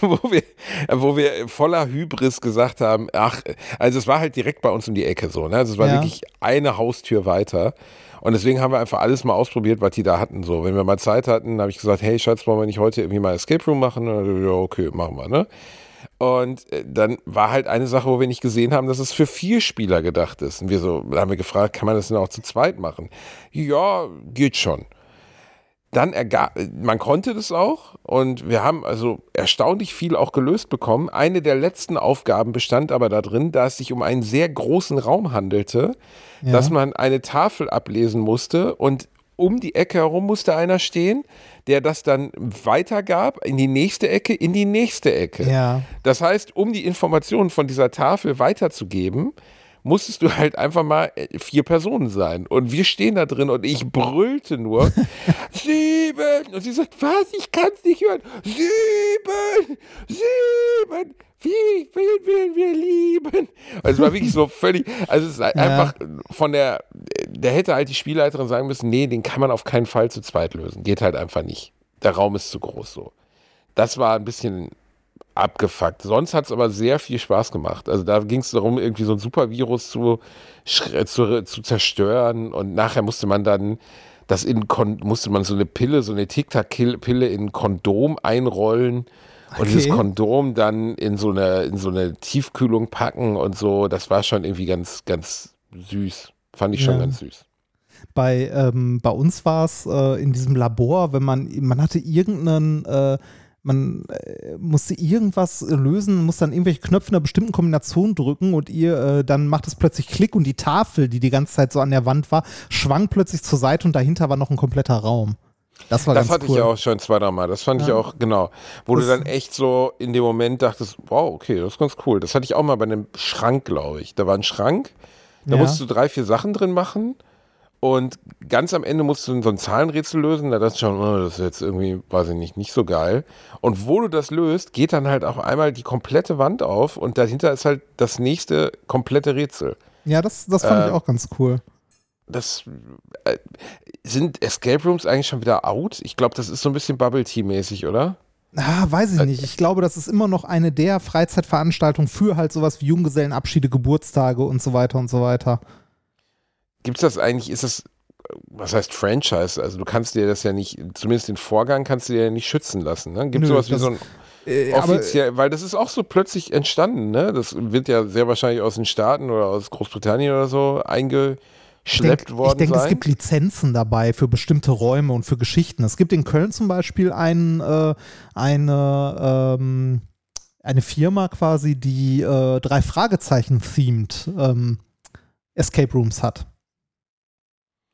wo wir voller Hybris gesagt haben, ach, also es war halt direkt bei uns um die Ecke so, ne? Also es war wirklich eine Haustür weiter. Und deswegen haben wir einfach alles mal ausprobiert, was die da hatten. So, wenn wir mal Zeit hatten, habe ich gesagt, hey Schatz, wollen wir nicht heute irgendwie mal Escape Room machen? Und dann, ja, okay, machen wir, ne? Und dann war halt eine Sache, wo wir nicht gesehen haben, dass es für 4 Spieler gedacht ist. Und wir so, haben wir gefragt, kann man das denn auch zu zweit machen? Ja, geht schon. Dann man konnte das auch und wir haben also erstaunlich viel auch gelöst bekommen. Eine der letzten Aufgaben bestand aber darin, da es sich um einen sehr großen Raum handelte, dass man eine Tafel ablesen musste und um die Ecke herum musste einer stehen, der das dann weitergab in die nächste Ecke. Ja. Das heißt, um die Informationen von dieser Tafel weiterzugeben, musstest du halt einfach mal 4 Personen sein. Und wir stehen da drin und ich brüllte nur, 7! Und sie sagt, was? Ich kann's nicht hören. 7! 7! Wie will wir lieben? Also es war wirklich so völlig, also es ist einfach von der hätte halt die Spielleiterin sagen müssen, nee, den kann man auf keinen Fall zu zweit lösen. Geht halt einfach nicht. Der Raum ist zu groß so. Das war ein bisschen abgefuckt. Sonst hat es aber sehr viel Spaß gemacht. Also da ging es darum, irgendwie so ein Supervirus zu zerstören und nachher musste man dann so eine Pille, so eine Tic-Tac-Pille in ein Kondom einrollen und dieses Kondom dann in so eine Tiefkühlung packen und so. Das war schon irgendwie ganz, ganz süß. Fand ich schon ganz süß. Bei uns war es in diesem Labor, wenn man hatte irgendeinen man musste irgendwas lösen, muss dann irgendwelche Knöpfe in einer bestimmten Kombination drücken und dann macht es plötzlich Klick und die Tafel, die ganze Zeit so an der Wand war, schwang plötzlich zur Seite und dahinter war noch ein kompletter Raum. Das war ganz cool. Das hatte ich ja auch schon 2, 3 Mal. Das fand ich auch, genau. Wo du dann echt so in dem Moment dachtest, wow, okay, das ist ganz cool. Das hatte ich auch mal bei einem Schrank, glaube ich. Da war ein Schrank, da musst du 3, 4 Sachen drin machen. Und ganz am Ende musst du so ein Zahlenrätsel lösen, da dachte ich schon, das ist jetzt irgendwie, weiß ich nicht so geil. Und wo du das löst, geht dann halt auch einmal die komplette Wand auf und dahinter ist halt das nächste komplette Rätsel. Ja, das fand ich auch ganz cool. Das sind Escape Rooms eigentlich schon wieder out? Ich glaube, das ist so ein bisschen Bubble Tea mäßig, oder? Weiß ich nicht. Ich glaube, das ist immer noch eine der Freizeitveranstaltungen für halt sowas wie Junggesellenabschiede, Geburtstage und so weiter und so weiter. Gibt es das eigentlich, ist das, was heißt Franchise? Also du kannst dir das ja nicht, zumindest den Vorgang kannst du dir ja nicht schützen lassen. Ne? Gibt es sowas wie so ein offiziell, weil das ist auch so plötzlich entstanden. Ne? Das wird ja sehr wahrscheinlich aus den Staaten oder aus Großbritannien oder so eingeschleppt worden sein. Ich denke, es gibt Lizenzen dabei für bestimmte Räume und für Geschichten. Es gibt in Köln zum Beispiel eine Firma quasi, die 3 Fragezeichen themed Escape Rooms hat.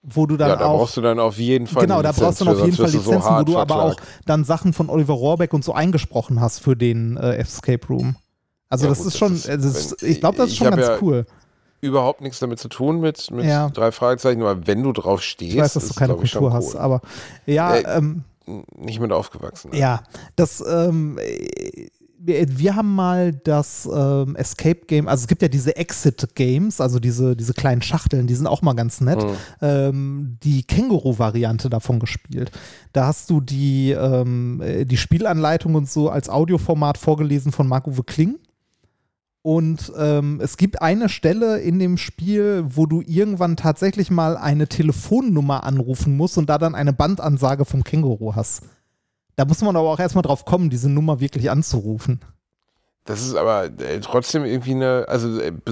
Wo du dann brauchst du dann auf jeden Fall Lizenzen. Genau, da brauchst du dann auf jeden Fall Lizenzen, so wo du aber auch dann Sachen von Oliver Rohrbeck und so eingesprochen hast für den Escape Room. Also ja, das ist schon, ich glaube, das ist schon ganz cool. Überhaupt nichts damit zu tun mit 3 Fragezeichen, aber wenn du drauf stehst, ich weiß, dass du keine Kultur hast, cool. Aber nicht mit aufgewachsen. Ja, das wir haben mal das Escape Game, also es gibt ja diese Exit Games, also diese kleinen Schachteln, die sind auch mal ganz nett, die Känguru-Variante davon gespielt. Da hast du die Spielanleitung und so als Audioformat vorgelesen von Marc-Uwe Kling. Und es gibt eine Stelle in dem Spiel, wo du irgendwann tatsächlich mal eine Telefonnummer anrufen musst und da dann eine Bandansage vom Känguru hast. Da muss man aber auch erstmal drauf kommen, diese Nummer wirklich anzurufen. Das ist aber trotzdem irgendwie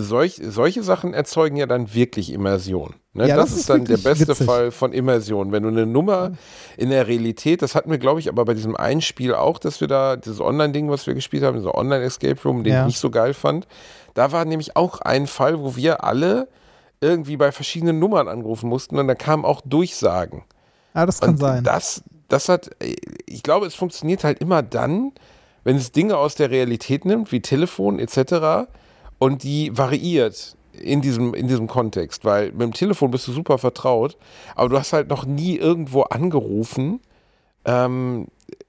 solche Sachen erzeugen ja dann wirklich Immersion. Ne? Ja, das ist dann der beste witzig. Fall von Immersion. Wenn du eine Nummer in der Realität, das hatten wir, glaube ich, aber bei diesem einen Spiel auch, dass wir da dieses Online-Ding, was wir gespielt haben, dieser Online-Escape Room, den ich nicht so geil fand, da war nämlich auch ein Fall, wo wir alle irgendwie bei verschiedenen Nummern angerufen mussten und da kamen auch Durchsagen. Ah, das kann sein. Ich glaube, es funktioniert halt immer dann, wenn es Dinge aus der Realität nimmt, wie Telefon etc. und die variiert in diesem Kontext, weil mit dem Telefon bist du super vertraut, aber du hast halt noch nie irgendwo angerufen,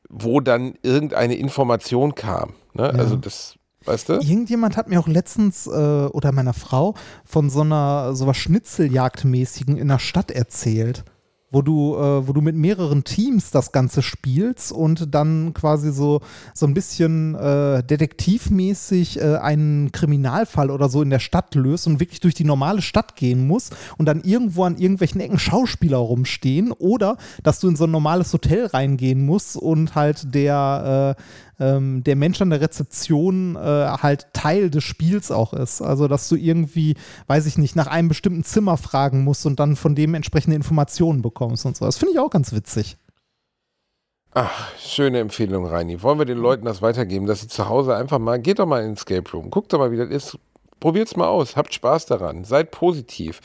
wo dann irgendeine Information kam. Ne? Ja. Also das, weißt du? Irgendjemand hat mir auch letztens oder meiner Frau von so was Schnitzeljagdmäßigen in der Stadt erzählt. Wo du mit mehreren Teams das Ganze spielst und dann quasi so ein bisschen detektivmäßig einen Kriminalfall oder so in der Stadt löst und wirklich durch die normale Stadt gehen musst und dann irgendwo an irgendwelchen Ecken Schauspieler rumstehen oder dass du in so ein normales Hotel reingehen musst und halt der der Mensch an der Rezeption halt Teil des Spiels auch ist. Also, dass du irgendwie, weiß ich nicht, nach einem bestimmten Zimmer fragen musst und dann von dem entsprechende Informationen bekommst und so. Das finde ich auch ganz witzig. Ach, schöne Empfehlung, Reini. Wollen wir den Leuten das weitergeben, dass sie zu Hause einfach mal, geht doch mal in den Escape Room, guckt doch mal, wie das ist, probiert's mal aus, habt Spaß daran, seid positiv.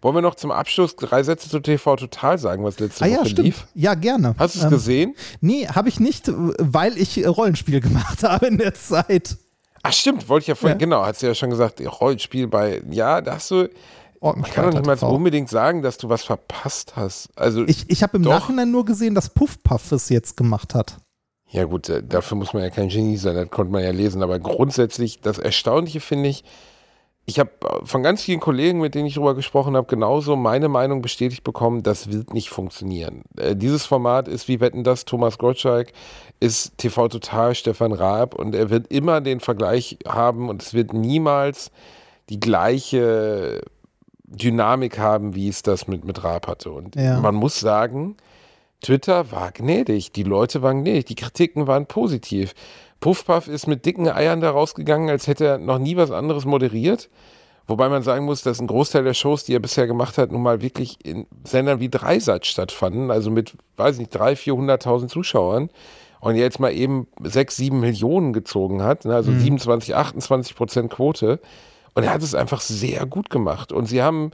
Wollen wir noch zum Abschluss 3 Sätze zu TV Total sagen, was letzte Woche stimmt. Lief? Ja, gerne. Hast du es gesehen? Nee, habe ich nicht, weil ich Rollenspiel gemacht habe in der Zeit. Ach stimmt, wollte ich ja vorhin, genau, hast du ja schon gesagt, Rollenspiel bei, ja, da hast du... Man kann doch nicht mal unbedingt sagen, dass du was verpasst hast. Also ich habe im Nachhinein nur gesehen, dass Puffpuff es jetzt gemacht hat. Ja gut, dafür muss man ja kein Genie sein, das konnte man ja lesen. Aber grundsätzlich, das Erstaunliche finde ich, ich habe von ganz vielen Kollegen, mit denen ich darüber gesprochen habe, genauso meine Meinung bestätigt bekommen, das wird nicht funktionieren. Dieses Format ist wie Wetten, dass Thomas Gottschalk ist TV Total Stefan Raab und er wird immer den Vergleich haben und es wird niemals die gleiche Dynamik haben, wie es das mit Raab hatte. Und man muss sagen, Twitter war gnädig, die Leute waren gnädig, die Kritiken waren positiv. Puffpuff ist mit dicken Eiern da rausgegangen, als hätte er noch nie was anderes moderiert. Wobei man sagen muss, dass ein Großteil der Shows, die er bisher gemacht hat, nun mal wirklich in Sendern wie Dreisat stattfanden, also mit, weiß nicht, 300.000, 400.000 Zuschauern und jetzt mal eben 6, 7 Millionen gezogen hat, also 27, 28% Quote. Und er hat es einfach sehr gut gemacht. Und sie haben,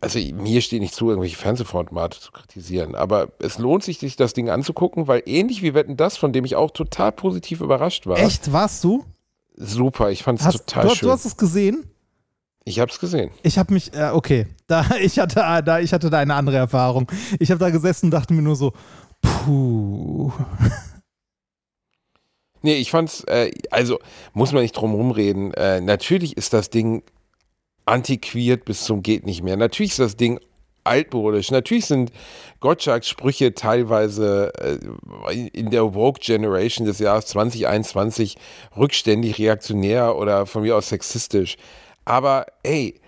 also mir steht nicht zu, irgendwelche Fernsehformate zu kritisieren, aber es lohnt sich das Ding anzugucken, weil ähnlich wie Wetten, dass, von dem ich auch total positiv überrascht war. Echt, warst du? Super, ich fand es total schön. Du hast es gesehen? Ich habe es gesehen. Ich habe mich, okay, ich hatte da eine andere Erfahrung. Ich habe da gesessen und dachte mir nur so, puh. Nee, ich fand's, also muss man nicht drum rumreden, natürlich ist das Ding antiquiert bis zum geht nicht mehr, natürlich ist das Ding altmodisch, natürlich sind Gottschalks Sprüche teilweise in der Woke Generation des Jahres 2021 rückständig, reaktionär oder von mir aus sexistisch, aber ey,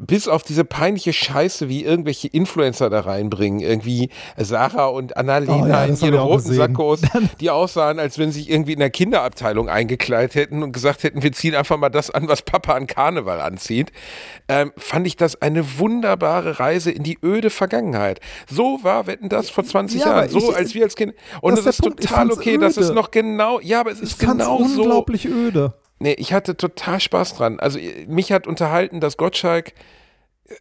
bis auf diese peinliche Scheiße, wie irgendwelche Influencer da reinbringen, irgendwie Sarah und Annalena in ihren roten Sakkos, die aussahen, als wenn sie sich irgendwie in der Kinderabteilung eingekleidet hätten und gesagt hätten, wir ziehen einfach mal das an, was Papa an Karneval anzieht, fand ich das eine wunderbare Reise in die öde Vergangenheit. So war Wetten, dass vor 20 Jahren, so als wir als Kinder. Und es ist total okay, öde. Das ist noch genau, ja, aber es ist genau so. Ich fand's unglaublich öde. Nee, ich hatte total Spaß dran. Also mich hat unterhalten, dass Gottschalk,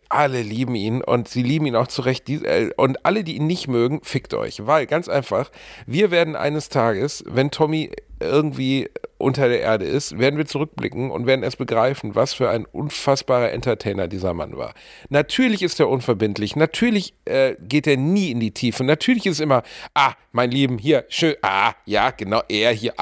alle lieben ihn und sie lieben ihn auch zu Recht. Und alle, die ihn nicht mögen, fickt euch. Weil, ganz einfach, wir werden eines Tages, wenn Tommy irgendwie unter der Erde ist, werden wir zurückblicken und werden erst begreifen, was für ein unfassbarer Entertainer dieser Mann war. Natürlich ist er unverbindlich, natürlich geht er nie in die Tiefe, natürlich ist immer, mein Lieben, hier, schön, ja, genau, er hier,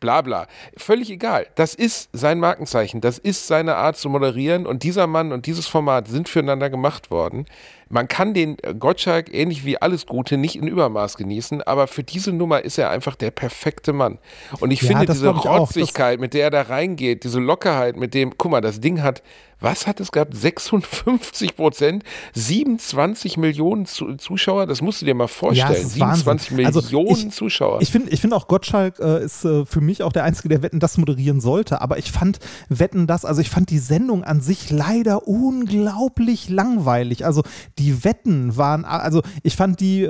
bla bla. Völlig egal, das ist sein Markenzeichen, das ist seine Art zu moderieren und dieser Mann und dieses Format sind füreinander gemacht worden. Man kann den Gottschalk, ähnlich wie alles Gute, nicht in Übermaß genießen, aber für diese Nummer ist er einfach der perfekte Mann. Und ich finde diese Rotzigkeit, mit der er da reingeht, diese Lockerheit, mit dem, guck mal, das Ding hat, was hat es gehabt? 56%, 27 Millionen Zuschauer, das musst du dir mal vorstellen, 27 Wahnsinn. Millionen also Zuschauer. Ich finde auch, Gottschalk ist für mich auch der Einzige, der Wetten, dass moderieren sollte, aber ich fand Wetten, dass, also ich fand die Sendung an sich leider unglaublich langweilig, also die Wetten waren, also ich fand die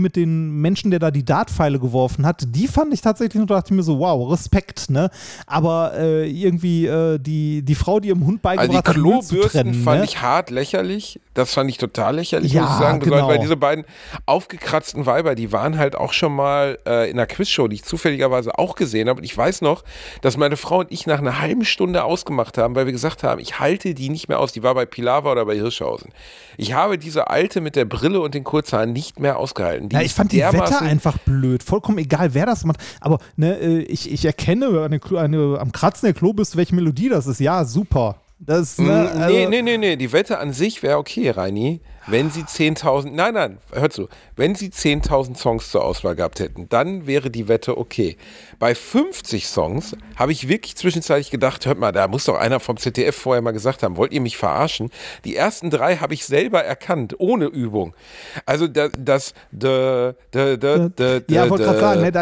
mit den Menschen, der da die Dartpfeile geworfen hat, die fand ich tatsächlich und dachte mir so, wow, Respekt, ne? Aber irgendwie die Frau, die ihrem Hund beigebracht hat, Müll zu trennen, fand ich hart lächerlich. Das fand ich total lächerlich, muss ich sagen. Genau. Weil diese beiden aufgekratzten Weiber, die waren halt auch schon mal in einer Quizshow, die ich zufälligerweise auch gesehen habe. Und ich weiß noch, dass meine Frau und ich nach einer halben Stunde ausgemacht haben, weil wir gesagt haben, ich halte die nicht mehr aus. Die war bei Pilawa oder bei Hirschhausen. Ich habe diese Alte mit der Brille und den Kurzhaaren nicht mehr ausgehalten. Ich fand die Wetter einfach blöd. Vollkommen egal, wer das macht. Aber ne, ich erkenne am Kratzen der Klobis, welche Melodie das ist. Ja, super. Das, ne, also nee, die Wette an sich wäre okay, Reini. Wenn sie 10.000, nein, hör zu, wenn sie 10.000 Songs zur Auswahl gehabt hätten, dann wäre die Wette okay. Bei 50 Songs habe ich wirklich zwischenzeitlich gedacht, hört mal, da muss doch einer vom ZDF vorher mal gesagt haben, wollt ihr mich verarschen? Die ersten drei habe ich selber erkannt, ohne Übung. Also das ja, wollte gerade sagen,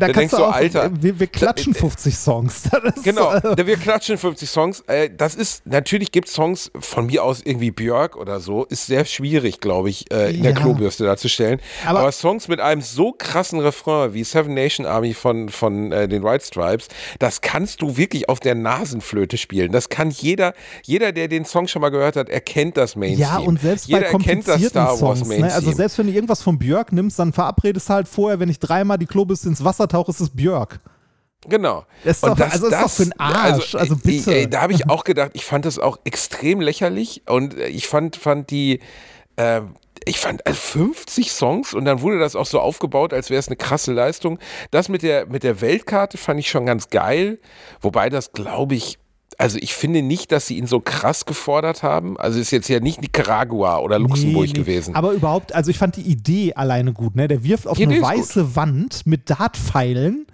da kannst du auch, Alter, wir klatschen 50 Songs. Genau, wir klatschen 50 Songs. Das ist, natürlich gibt es Songs von mir aus irgendwie Björk oder so, ist sehr schwierig, glaube ich, in der Klobürste darzustellen. Aber Songs mit einem so krassen Refrain wie Seven Nation Army von den White Stripes, das kannst du wirklich auf der Nasenflöte spielen. Das kann jeder, der den Song schon mal gehört hat, erkennt das Mainstream. Ja, und selbst jeder bei komplizierten Star Wars Songs, ne? Also selbst wenn du irgendwas von Björk nimmst, dann verabredest halt vorher, wenn ich dreimal die Klobürste ins Wasser tauche, ist es Björk. Genau. Das ist, und doch, das, also das ist doch für einen Arsch. Also bitte. Da habe ich auch gedacht, ich fand das auch extrem lächerlich und ich fand 50 Songs und dann wurde das auch so aufgebaut, als wäre es eine krasse Leistung. Das mit der Weltkarte fand ich schon ganz geil, wobei das, glaube ich, also ich finde nicht, dass sie ihn so krass gefordert haben. Also ist jetzt ja nicht Nicaragua oder Luxemburg gewesen. Aber überhaupt, also ich fand die Idee alleine gut, ne? Der wirft auf eine weiße Wand mit Dartpfeilen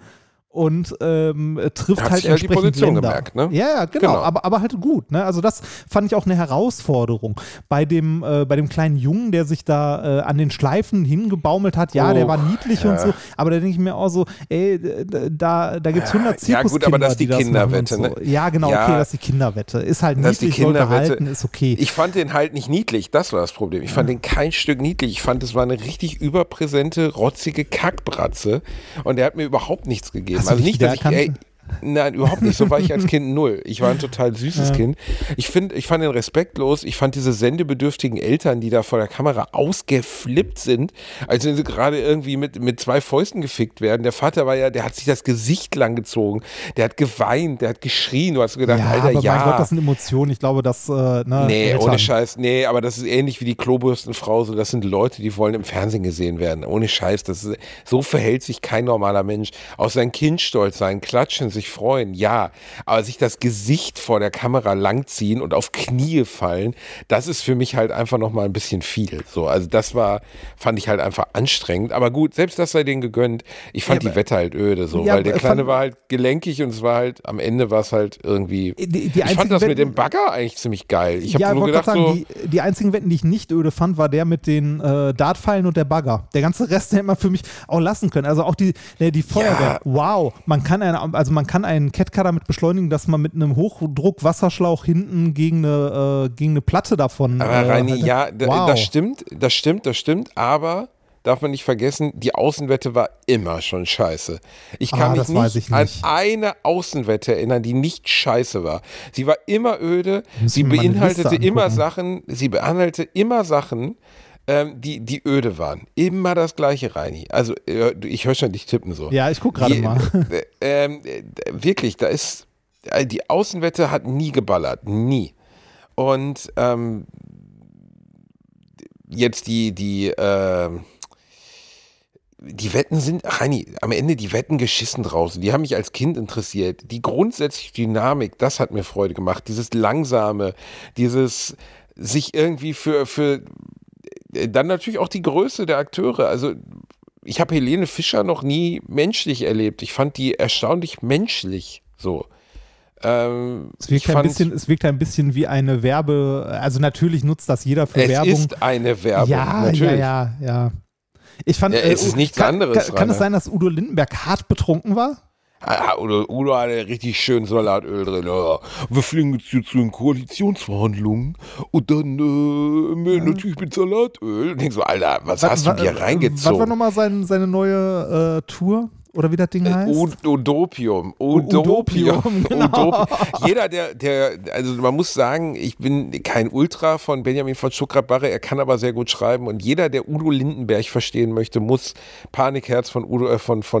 und trifft halt entsprechend die Position Länder. Gemerkt, ne? Ja, genau. Aber halt gut, ne? Also das fand ich auch eine Herausforderung. Bei dem kleinen Jungen, der sich da an den Schleifen hingebaumelt hat, der war niedlich und so, aber da denke ich mir auch so, ey, da gibt's 100 Zirkuskinder. Ja gut, aber das ist die Kinderwette, so. Ne? Ja, genau, ja, okay, das ist die Kinderwette. Ist halt niedlich, soll gehalten, ist okay. Ich fand den halt nicht niedlich, das war das Problem. Ich fand den kein Stück niedlich. Ich fand, es war eine richtig überpräsente, rotzige Kackbratze und der hat mir überhaupt nichts gegeben. Also nicht, dass ich, nein, überhaupt nicht. So war ich als Kind null. Ich war ein total süßes Kind. Ich fand den respektlos. Ich fand diese sendebedürftigen Eltern, die da vor der Kamera ausgeflippt sind, als wenn sie gerade irgendwie mit zwei Fäusten gefickt werden. Der Vater der hat sich das Gesicht langgezogen. Der hat geweint, der hat geschrien. Du hast gedacht, ja, Alter, aber mein Gott, das sind Emotionen. Ich glaube, das, Eltern. Ohne Scheiß. Nee, aber das ist ähnlich wie die Klobürstenfrau. So, das sind Leute, die wollen im Fernsehen gesehen werden. Ohne Scheiß. So verhält sich kein normaler Mensch. Auf sein Kind stolz sein, klatschen, sich freuen, ja, aber sich das Gesicht vor der Kamera langziehen und auf Knie fallen, das ist für mich halt einfach nochmal ein bisschen viel. So, also das fand ich halt einfach anstrengend, aber gut, selbst das sei denen gegönnt. Ich fand die Wette halt öde, so, weil der Kleine war halt gelenkig und es war halt, am Ende war es halt irgendwie, ich fand das mit dem Bagger eigentlich ziemlich geil. Ich habe nur gedacht, die einzigen Wetten, die ich nicht öde fand, war der mit den Dartpfeilen und der Bagger. Der ganze Rest hätte man für mich auch lassen können. Also auch die Feuerwehr. Ja. Wow, man kann einen Catcar damit beschleunigen, dass man mit einem Hochdruckwasserschlauch hinten gegen eine Platte davon... Aber Reini, das stimmt, aber darf man nicht vergessen, die Außenwette war immer schon scheiße. Ich kann mich nicht an eine Außenwette erinnern, die nicht scheiße war. Sie war immer öde, sie beinhaltete immer Sachen, die öde waren. Immer das Gleiche, Reini. Also, ich höre schon dich tippen so. Ja, ich gucke gerade mal. Wirklich, da ist, die Außenwette hat nie geballert, nie. Und jetzt die Wetten sind, Reini, am Ende die Wetten geschissen draußen. Die haben mich als Kind interessiert. Die grundsätzliche Dynamik, das hat mir Freude gemacht. Dieses Langsame, dieses sich irgendwie für dann natürlich auch die Größe der Akteure. Also ich habe Helene Fischer noch nie menschlich erlebt. Ich fand die erstaunlich menschlich so. Es wirkt ein bisschen wie eine also natürlich nutzt das jeder für Werbung. Es ist eine Werbung, natürlich. Ja. Ich fand, es ist nichts anderes. Kann es sein, dass Udo Lindenberg hart betrunken war? Udo hatte richtig schön Salatöl drin. Ja. Wir fliegen jetzt hier zu den Koalitionsverhandlungen und dann natürlich mit Salatöl. Und denk so, Alter, was hast du dir reingezogen? Was war nochmal seine neue Tour? Oder wie das Ding heißt? Udopium. Genau. Jeder, also man muss sagen, ich bin kein Ultra von Benjamin von Stuckrad-Barre, er kann aber sehr gut schreiben und jeder, der Udo Lindenberg verstehen möchte, muss Panikherz von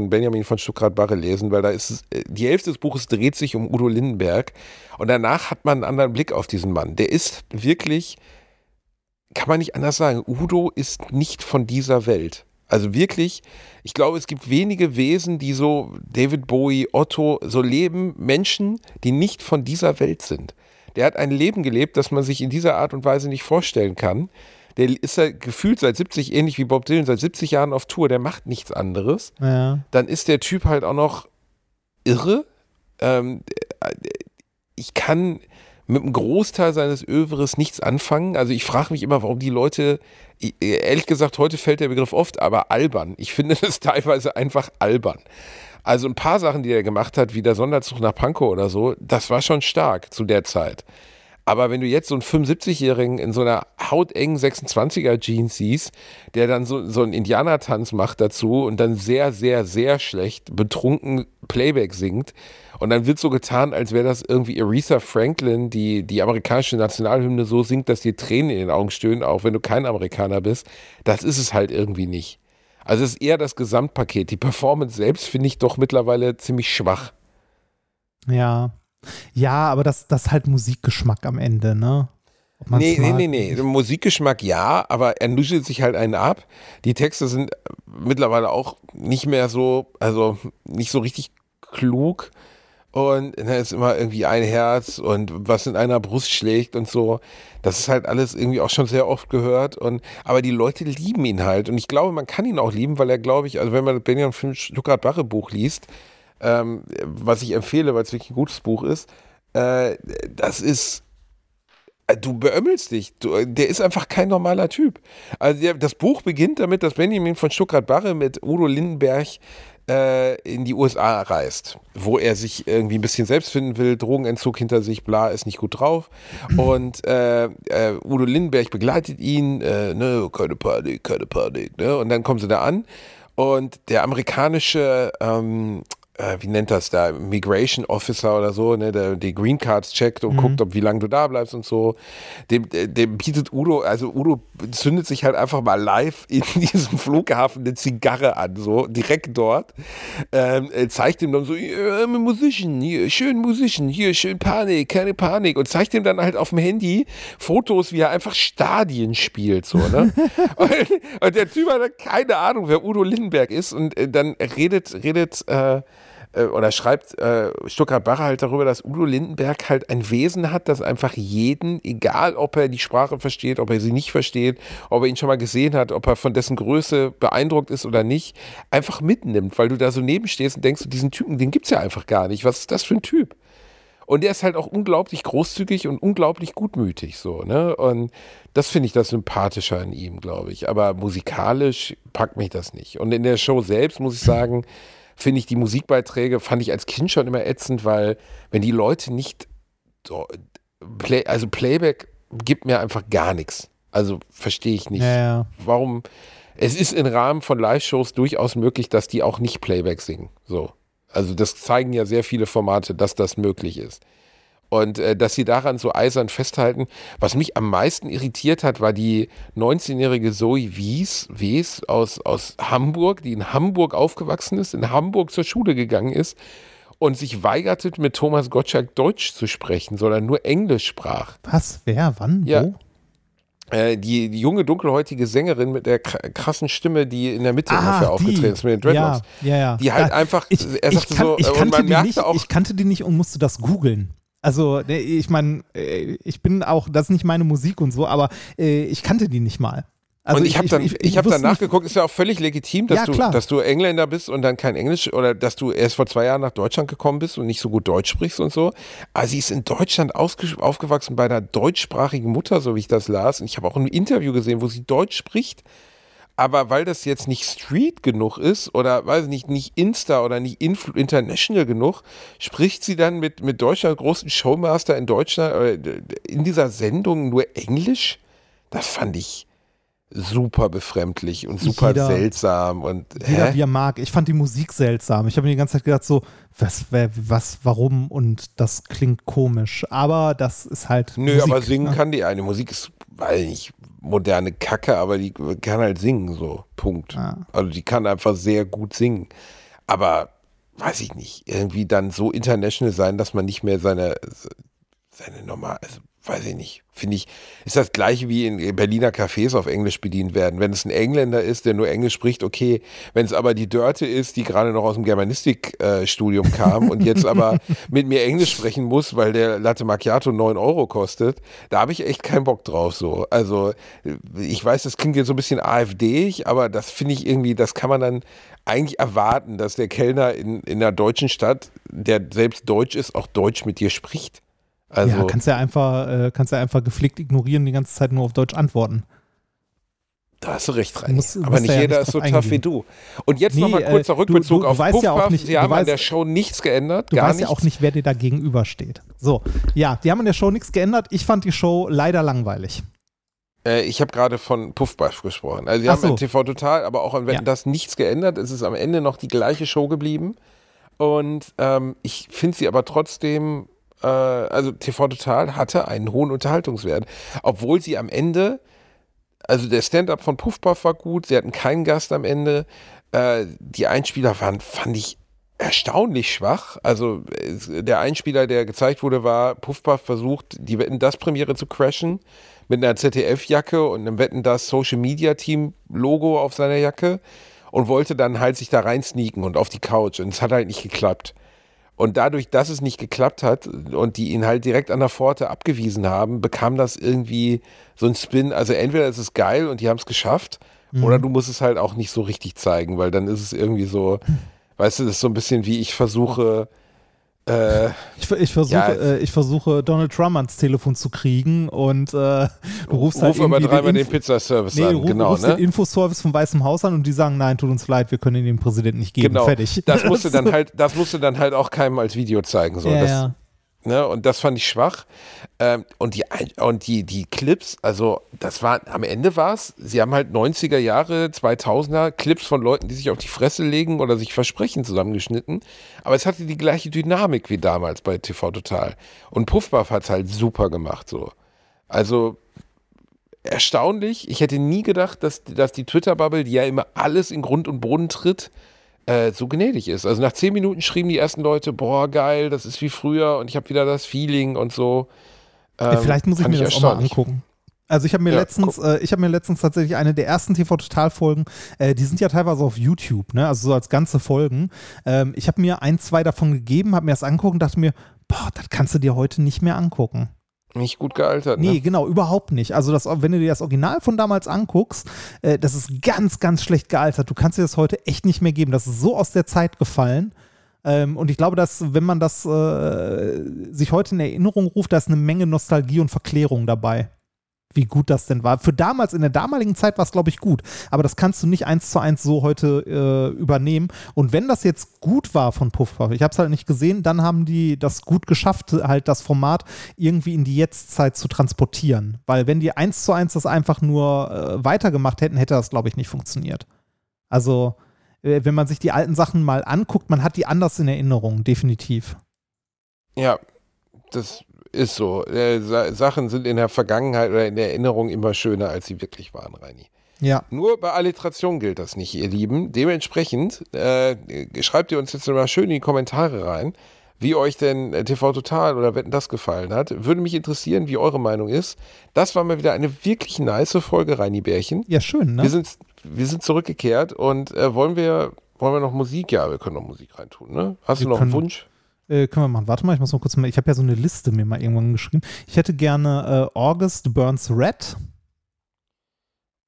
Benjamin von Stuckrad-Barre lesen, weil da ist die Hälfte des Buches dreht sich um Udo Lindenberg und danach hat man einen anderen Blick auf diesen Mann. Der ist wirklich, kann man nicht anders sagen, Udo ist nicht von dieser Welt. Also wirklich, ich glaube, es gibt wenige Wesen, die so David Bowie, Otto, so leben, Menschen, die nicht von dieser Welt sind. Der hat ein Leben gelebt, das man sich in dieser Art und Weise nicht vorstellen kann. der ist ja gefühlt seit 70, ähnlich wie Bob Dylan, seit 70 Jahren auf Tour, der macht nichts anderes. Ja. Dann ist der Typ halt auch noch irre. Ich kann mit einem Großteil seines Övres nichts anfangen. Also ich frage mich immer, warum die Leute, ehrlich gesagt, heute fällt der Begriff oft, aber albern. Ich finde das teilweise einfach albern. Also ein paar Sachen, die er gemacht hat, wie der Sonderzug nach Pankow oder so, das war schon stark zu der Zeit. Aber wenn du jetzt so einen 75-Jährigen in so einer hautengen 26er-Jeans siehst, der dann so einen Indianertanz macht dazu und dann sehr, sehr, sehr schlecht betrunken Playback singt und dann wird so getan, als wäre das irgendwie Aretha Franklin, die amerikanische Nationalhymne so singt, dass dir Tränen in den Augen stöhnen, auch wenn du kein Amerikaner bist, das ist es halt irgendwie nicht. Also es ist eher das Gesamtpaket. Die Performance selbst finde ich doch mittlerweile ziemlich schwach. Ja. Ja, aber das ist halt Musikgeschmack am Ende, ne? Nee. Musikgeschmack ja, aber er nuschelt sich halt einen ab. Die Texte sind mittlerweile auch nicht mehr so, also nicht so richtig klug. Und da ist immer irgendwie ein Herz und was in einer Brust schlägt und so. Das ist halt alles irgendwie auch schon sehr oft gehört. Aber die Leute lieben ihn halt. Und ich glaube, man kann ihn auch lieben, weil er, glaube ich, also wenn man das Benjamin Stuckrad-Barre-Buch liest, was ich empfehle, weil es wirklich ein gutes Buch ist, das ist, du beömmelst dich. Der ist einfach kein normaler Typ. Also das Buch beginnt damit, dass Benjamin von Stuckrad-Barre mit Udo Lindenberg in die USA reist, wo er sich irgendwie ein bisschen selbst finden will, Drogenentzug hinter sich, bla, ist nicht gut drauf. Und Udo Lindenberg begleitet ihn, ne, keine Panik, ne? Und dann kommen sie da an und der amerikanische, wie nennt das da, Migration Officer oder so, ne, der die Green Cards checkt und guckt, ob wie lange du da bleibst und so, dem bietet Udo zündet sich halt einfach mal live in diesem Flughafen eine Zigarre an, so direkt dort, zeigt ihm dann so, Musician, hier, schön Panik, keine Panik und zeigt ihm dann halt auf dem Handy Fotos, wie er einfach Stadien spielt, so, ne, und der Typ hat keine Ahnung, wer Udo Lindenberg ist und dann schreibt Stuckrad-Barre halt darüber, dass Udo Lindenberg halt ein Wesen hat, das einfach jeden, egal ob er die Sprache versteht, ob er sie nicht versteht, ob er ihn schon mal gesehen hat, ob er von dessen Größe beeindruckt ist oder nicht, einfach mitnimmt, weil du da so nebenstehst und denkst, diesen Typen, den gibt's ja einfach gar nicht, was ist das für ein Typ? Und der ist halt auch unglaublich großzügig und unglaublich gutmütig, so, ne? Und das finde ich das Sympathische an ihm, glaube ich, aber musikalisch packt mich das nicht. Und in der Show selbst, muss ich sagen, finde ich die Musikbeiträge, fand ich als Kind schon immer ätzend, weil wenn die Leute nicht, Playback gibt mir einfach gar nichts. Also verstehe ich nicht, ja. Warum, es ist im Rahmen von Live-Shows durchaus möglich, dass die auch nicht Playback singen. So. Also das zeigen ja sehr viele Formate, dass das möglich ist. Und dass sie daran so eisern festhalten. Was mich am meisten irritiert hat, war die 19-jährige Zoe Wies aus Hamburg, die in Hamburg aufgewachsen ist, in Hamburg zur Schule gegangen ist und sich weigerte, mit Thomas Gottschalk Deutsch zu sprechen, sondern nur Englisch sprach. Was? Wer? Wann? Ja. Wo? Die junge, dunkelhäutige Sängerin mit der krassen Stimme, die in der Mitte ungefähr aufgetreten ist, mit den Dreadlocks. Ja. Die halt einfach, er sagte so, und man merkte auch. Ich kannte die nicht und musste das googeln. Also, ich meine, ich bin auch, das ist nicht meine Musik und so, aber ich kannte die nicht mal. Also und ich habe dann nachgeguckt, ist ja auch völlig legitim, dass du Engländer bist und dann kein Englisch oder dass du erst vor 2 Jahren nach Deutschland gekommen bist und nicht so gut Deutsch sprichst und so. Aber sie ist in Deutschland aufgewachsen bei einer deutschsprachigen Mutter, so wie ich das las. Und ich habe auch ein Interview gesehen, wo sie Deutsch spricht. Aber weil das jetzt nicht Street genug ist oder, weiß ich nicht Insta oder nicht International genug, spricht sie dann mit Deutschland, großen Showmaster in Deutschland, in dieser Sendung nur Englisch? Das fand ich super befremdlich und super seltsam. Und jeder, wie er mag. Ich fand die Musik seltsam. Ich habe mir die ganze Zeit gedacht so, was, warum? Und das klingt komisch. Aber das ist halt Musik, aber singen kann die eine. Musik ist, weil ich moderne Kacke, aber die kann halt singen, so, Punkt. Ah. Also die kann einfach sehr gut singen. Aber, weiß ich nicht, irgendwie dann so international sein, dass man nicht mehr seine normal, also weiß ich nicht, finde ich, ist das gleiche wie in Berliner Cafés auf Englisch bedient werden. Wenn es ein Engländer ist, der nur Englisch spricht, okay. Wenn es aber die Dörte ist, die gerade noch aus dem Germanistikstudium kam und jetzt aber mit mir Englisch sprechen muss, weil der Latte Macchiato 9 € kostet, da habe ich echt keinen Bock drauf so. Also ich weiß, das klingt jetzt so ein bisschen AfD-ig, aber das finde ich irgendwie, das kann man dann eigentlich erwarten, dass der Kellner in einer deutschen Stadt, der selbst deutsch ist, auch deutsch mit dir spricht. Also ja, kannst ja einfach gepflegt ignorieren, die ganze Zeit nur auf Deutsch antworten. Da hast du recht, Reini. Aber nicht jeder ist so tough wie du. Und jetzt nochmal kurzer Rückbezug auf Puffpuff. Sie haben an der Show nichts geändert. Du weißt ja auch nicht, wer dir da gegenübersteht. So, ja, die haben an der Show nichts geändert. Ich fand die Show leider langweilig. Ich habe gerade von Puffpuff gesprochen. Also sie haben im TV Total, aber auch an Wetten, das nichts geändert. Es ist am Ende noch die gleiche Show geblieben. Und ich finde sie aber trotzdem... Also TV Total hatte einen hohen Unterhaltungswert, obwohl sie am Ende, also der Stand-up von Puffpuff war gut, sie hatten keinen Gast am Ende, die Einspieler waren, fand ich, erstaunlich schwach. Also der Einspieler, der gezeigt wurde, war, Puffpuff versucht, die Wetten-dass-Premiere zu crashen mit einer ZDF-Jacke und einem Wetten-dass-Social-Media-Team-Logo auf seiner Jacke und wollte dann halt sich da rein sneaken und auf die Couch und es hat halt nicht geklappt. Und dadurch, dass es nicht geklappt hat und die ihn halt direkt an der Pforte abgewiesen haben, bekam das irgendwie so ein Spin. Also entweder ist es geil und die haben es geschafft, oder du musst es halt auch nicht so richtig zeigen, weil dann ist es irgendwie so, weißt du, das ist so ein bisschen wie ich versuche Donald Trump ans Telefon zu kriegen und du rufst halt irgendwie den Pizzaservice an. Du rufst den Infoservice vom Weißen Haus an und die sagen, nein, tut uns leid, wir können Ihnen den Präsidenten nicht geben. Genau. Fertig. Das musst du dann halt auch keinem als Video zeigen. So. Ja, ja. Ne, und das fand ich schwach. Und die Clips, also das war, am Ende war es, sie haben halt 90er Jahre, 2000er Clips von Leuten, die sich auf die Fresse legen oder sich versprechen, zusammengeschnitten. Aber es hatte die gleiche Dynamik wie damals bei TV Total. Und Puffpuff hat es halt super gemacht. So. Also erstaunlich. Ich hätte nie gedacht, dass die Twitter-Bubble, die ja immer alles in Grund und Boden tritt, so gnädig ist. Also nach 10 Minuten schrieben die ersten Leute, boah, geil, das ist wie früher und ich habe wieder das Feeling und so. Vielleicht muss ich mir das auch mal angucken. Also ich habe mir letztens tatsächlich eine der ersten TV-Total-Folgen, die sind ja teilweise auf YouTube, ne? Also so als ganze Folgen. Ich habe mir 1, 2 davon gegeben, habe mir das angeguckt und dachte mir, boah, das kannst du dir heute nicht mehr angucken. Nicht gut gealtert, ne? Nee, genau, überhaupt nicht. Also das, wenn du dir das Original von damals anguckst, das ist ganz, ganz schlecht gealtert. Du kannst dir das heute echt nicht mehr geben. Das ist so aus der Zeit gefallen. Und ich glaube, dass, wenn man das sich heute in Erinnerung ruft, da ist eine Menge Nostalgie und Verklärung dabei. Wie gut das denn war. Für damals, in der damaligen Zeit war es, glaube ich, gut. Aber das kannst du nicht 1:1 so heute übernehmen. Und wenn das jetzt gut war von Puffpuff, ich habe es halt nicht gesehen, dann haben die das gut geschafft, halt das Format irgendwie in die Jetztzeit zu transportieren. Weil wenn die 1:1 das einfach nur weitergemacht hätten, hätte das, glaube ich, nicht funktioniert. Also, wenn man sich die alten Sachen mal anguckt, man hat die anders in Erinnerung, definitiv. Ja, das ist so. Sachen sind in der Vergangenheit oder in der Erinnerung immer schöner, als sie wirklich waren, Reini. Ja. Nur bei Alliteration gilt das nicht, ihr Lieben. Dementsprechend schreibt ihr uns jetzt mal schön in die Kommentare rein, wie euch denn TV Total oder Wetten das gefallen hat. Würde mich interessieren, wie eure Meinung ist. Das war mal wieder eine wirklich nice Folge, Reini Bärchen. Ja, schön, ne? Wir sind zurückgekehrt und wollen wir noch Musik? Ja, wir können noch Musik reintun, ne? Hast du noch einen Wunsch? Können wir machen. Warte mal, ich muss mal kurz. Ich habe ja so eine Liste mir mal irgendwann geschrieben. Ich hätte gerne August Burns Red.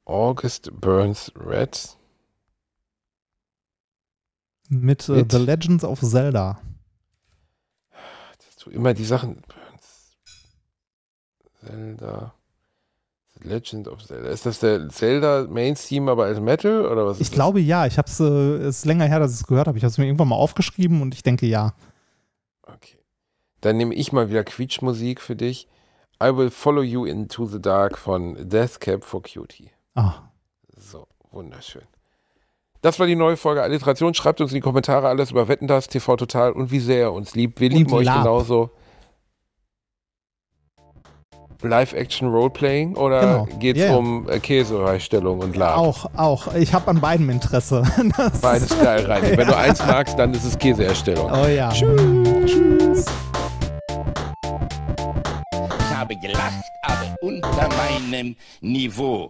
August Burns Red. Mit The Legends of Zelda. Dass du immer die Sachen. Burns. Zelda. The Legend of Zelda. Ist das der Zelda Mainstream, aber als Metal? Oder was? Ich glaube ja. Ich habe es. Ist länger her, dass ich es gehört habe. Ich habe es mir irgendwann mal aufgeschrieben und ich denke ja. Okay. Dann nehme ich mal wieder Quietschmusik für dich. I Will Follow You Into the Dark von Death Cab for Cutie. Ah. So, wunderschön. Das war die neue Folge Alliteration. Schreibt uns in die Kommentare alles über Wetten das, TV Total und wie sehr ihr uns liebt. Wir lieben euch genauso. Live-Action-Roleplaying oder geht's um Käseherstellung und Lab? Auch. Ich habe an beidem Interesse. Beides geil, Reini. Ja. Wenn du eins magst, dann ist es Käseherstellung. Oh ja. Tschüss. habe gelacht, aber unter meinem Niveau.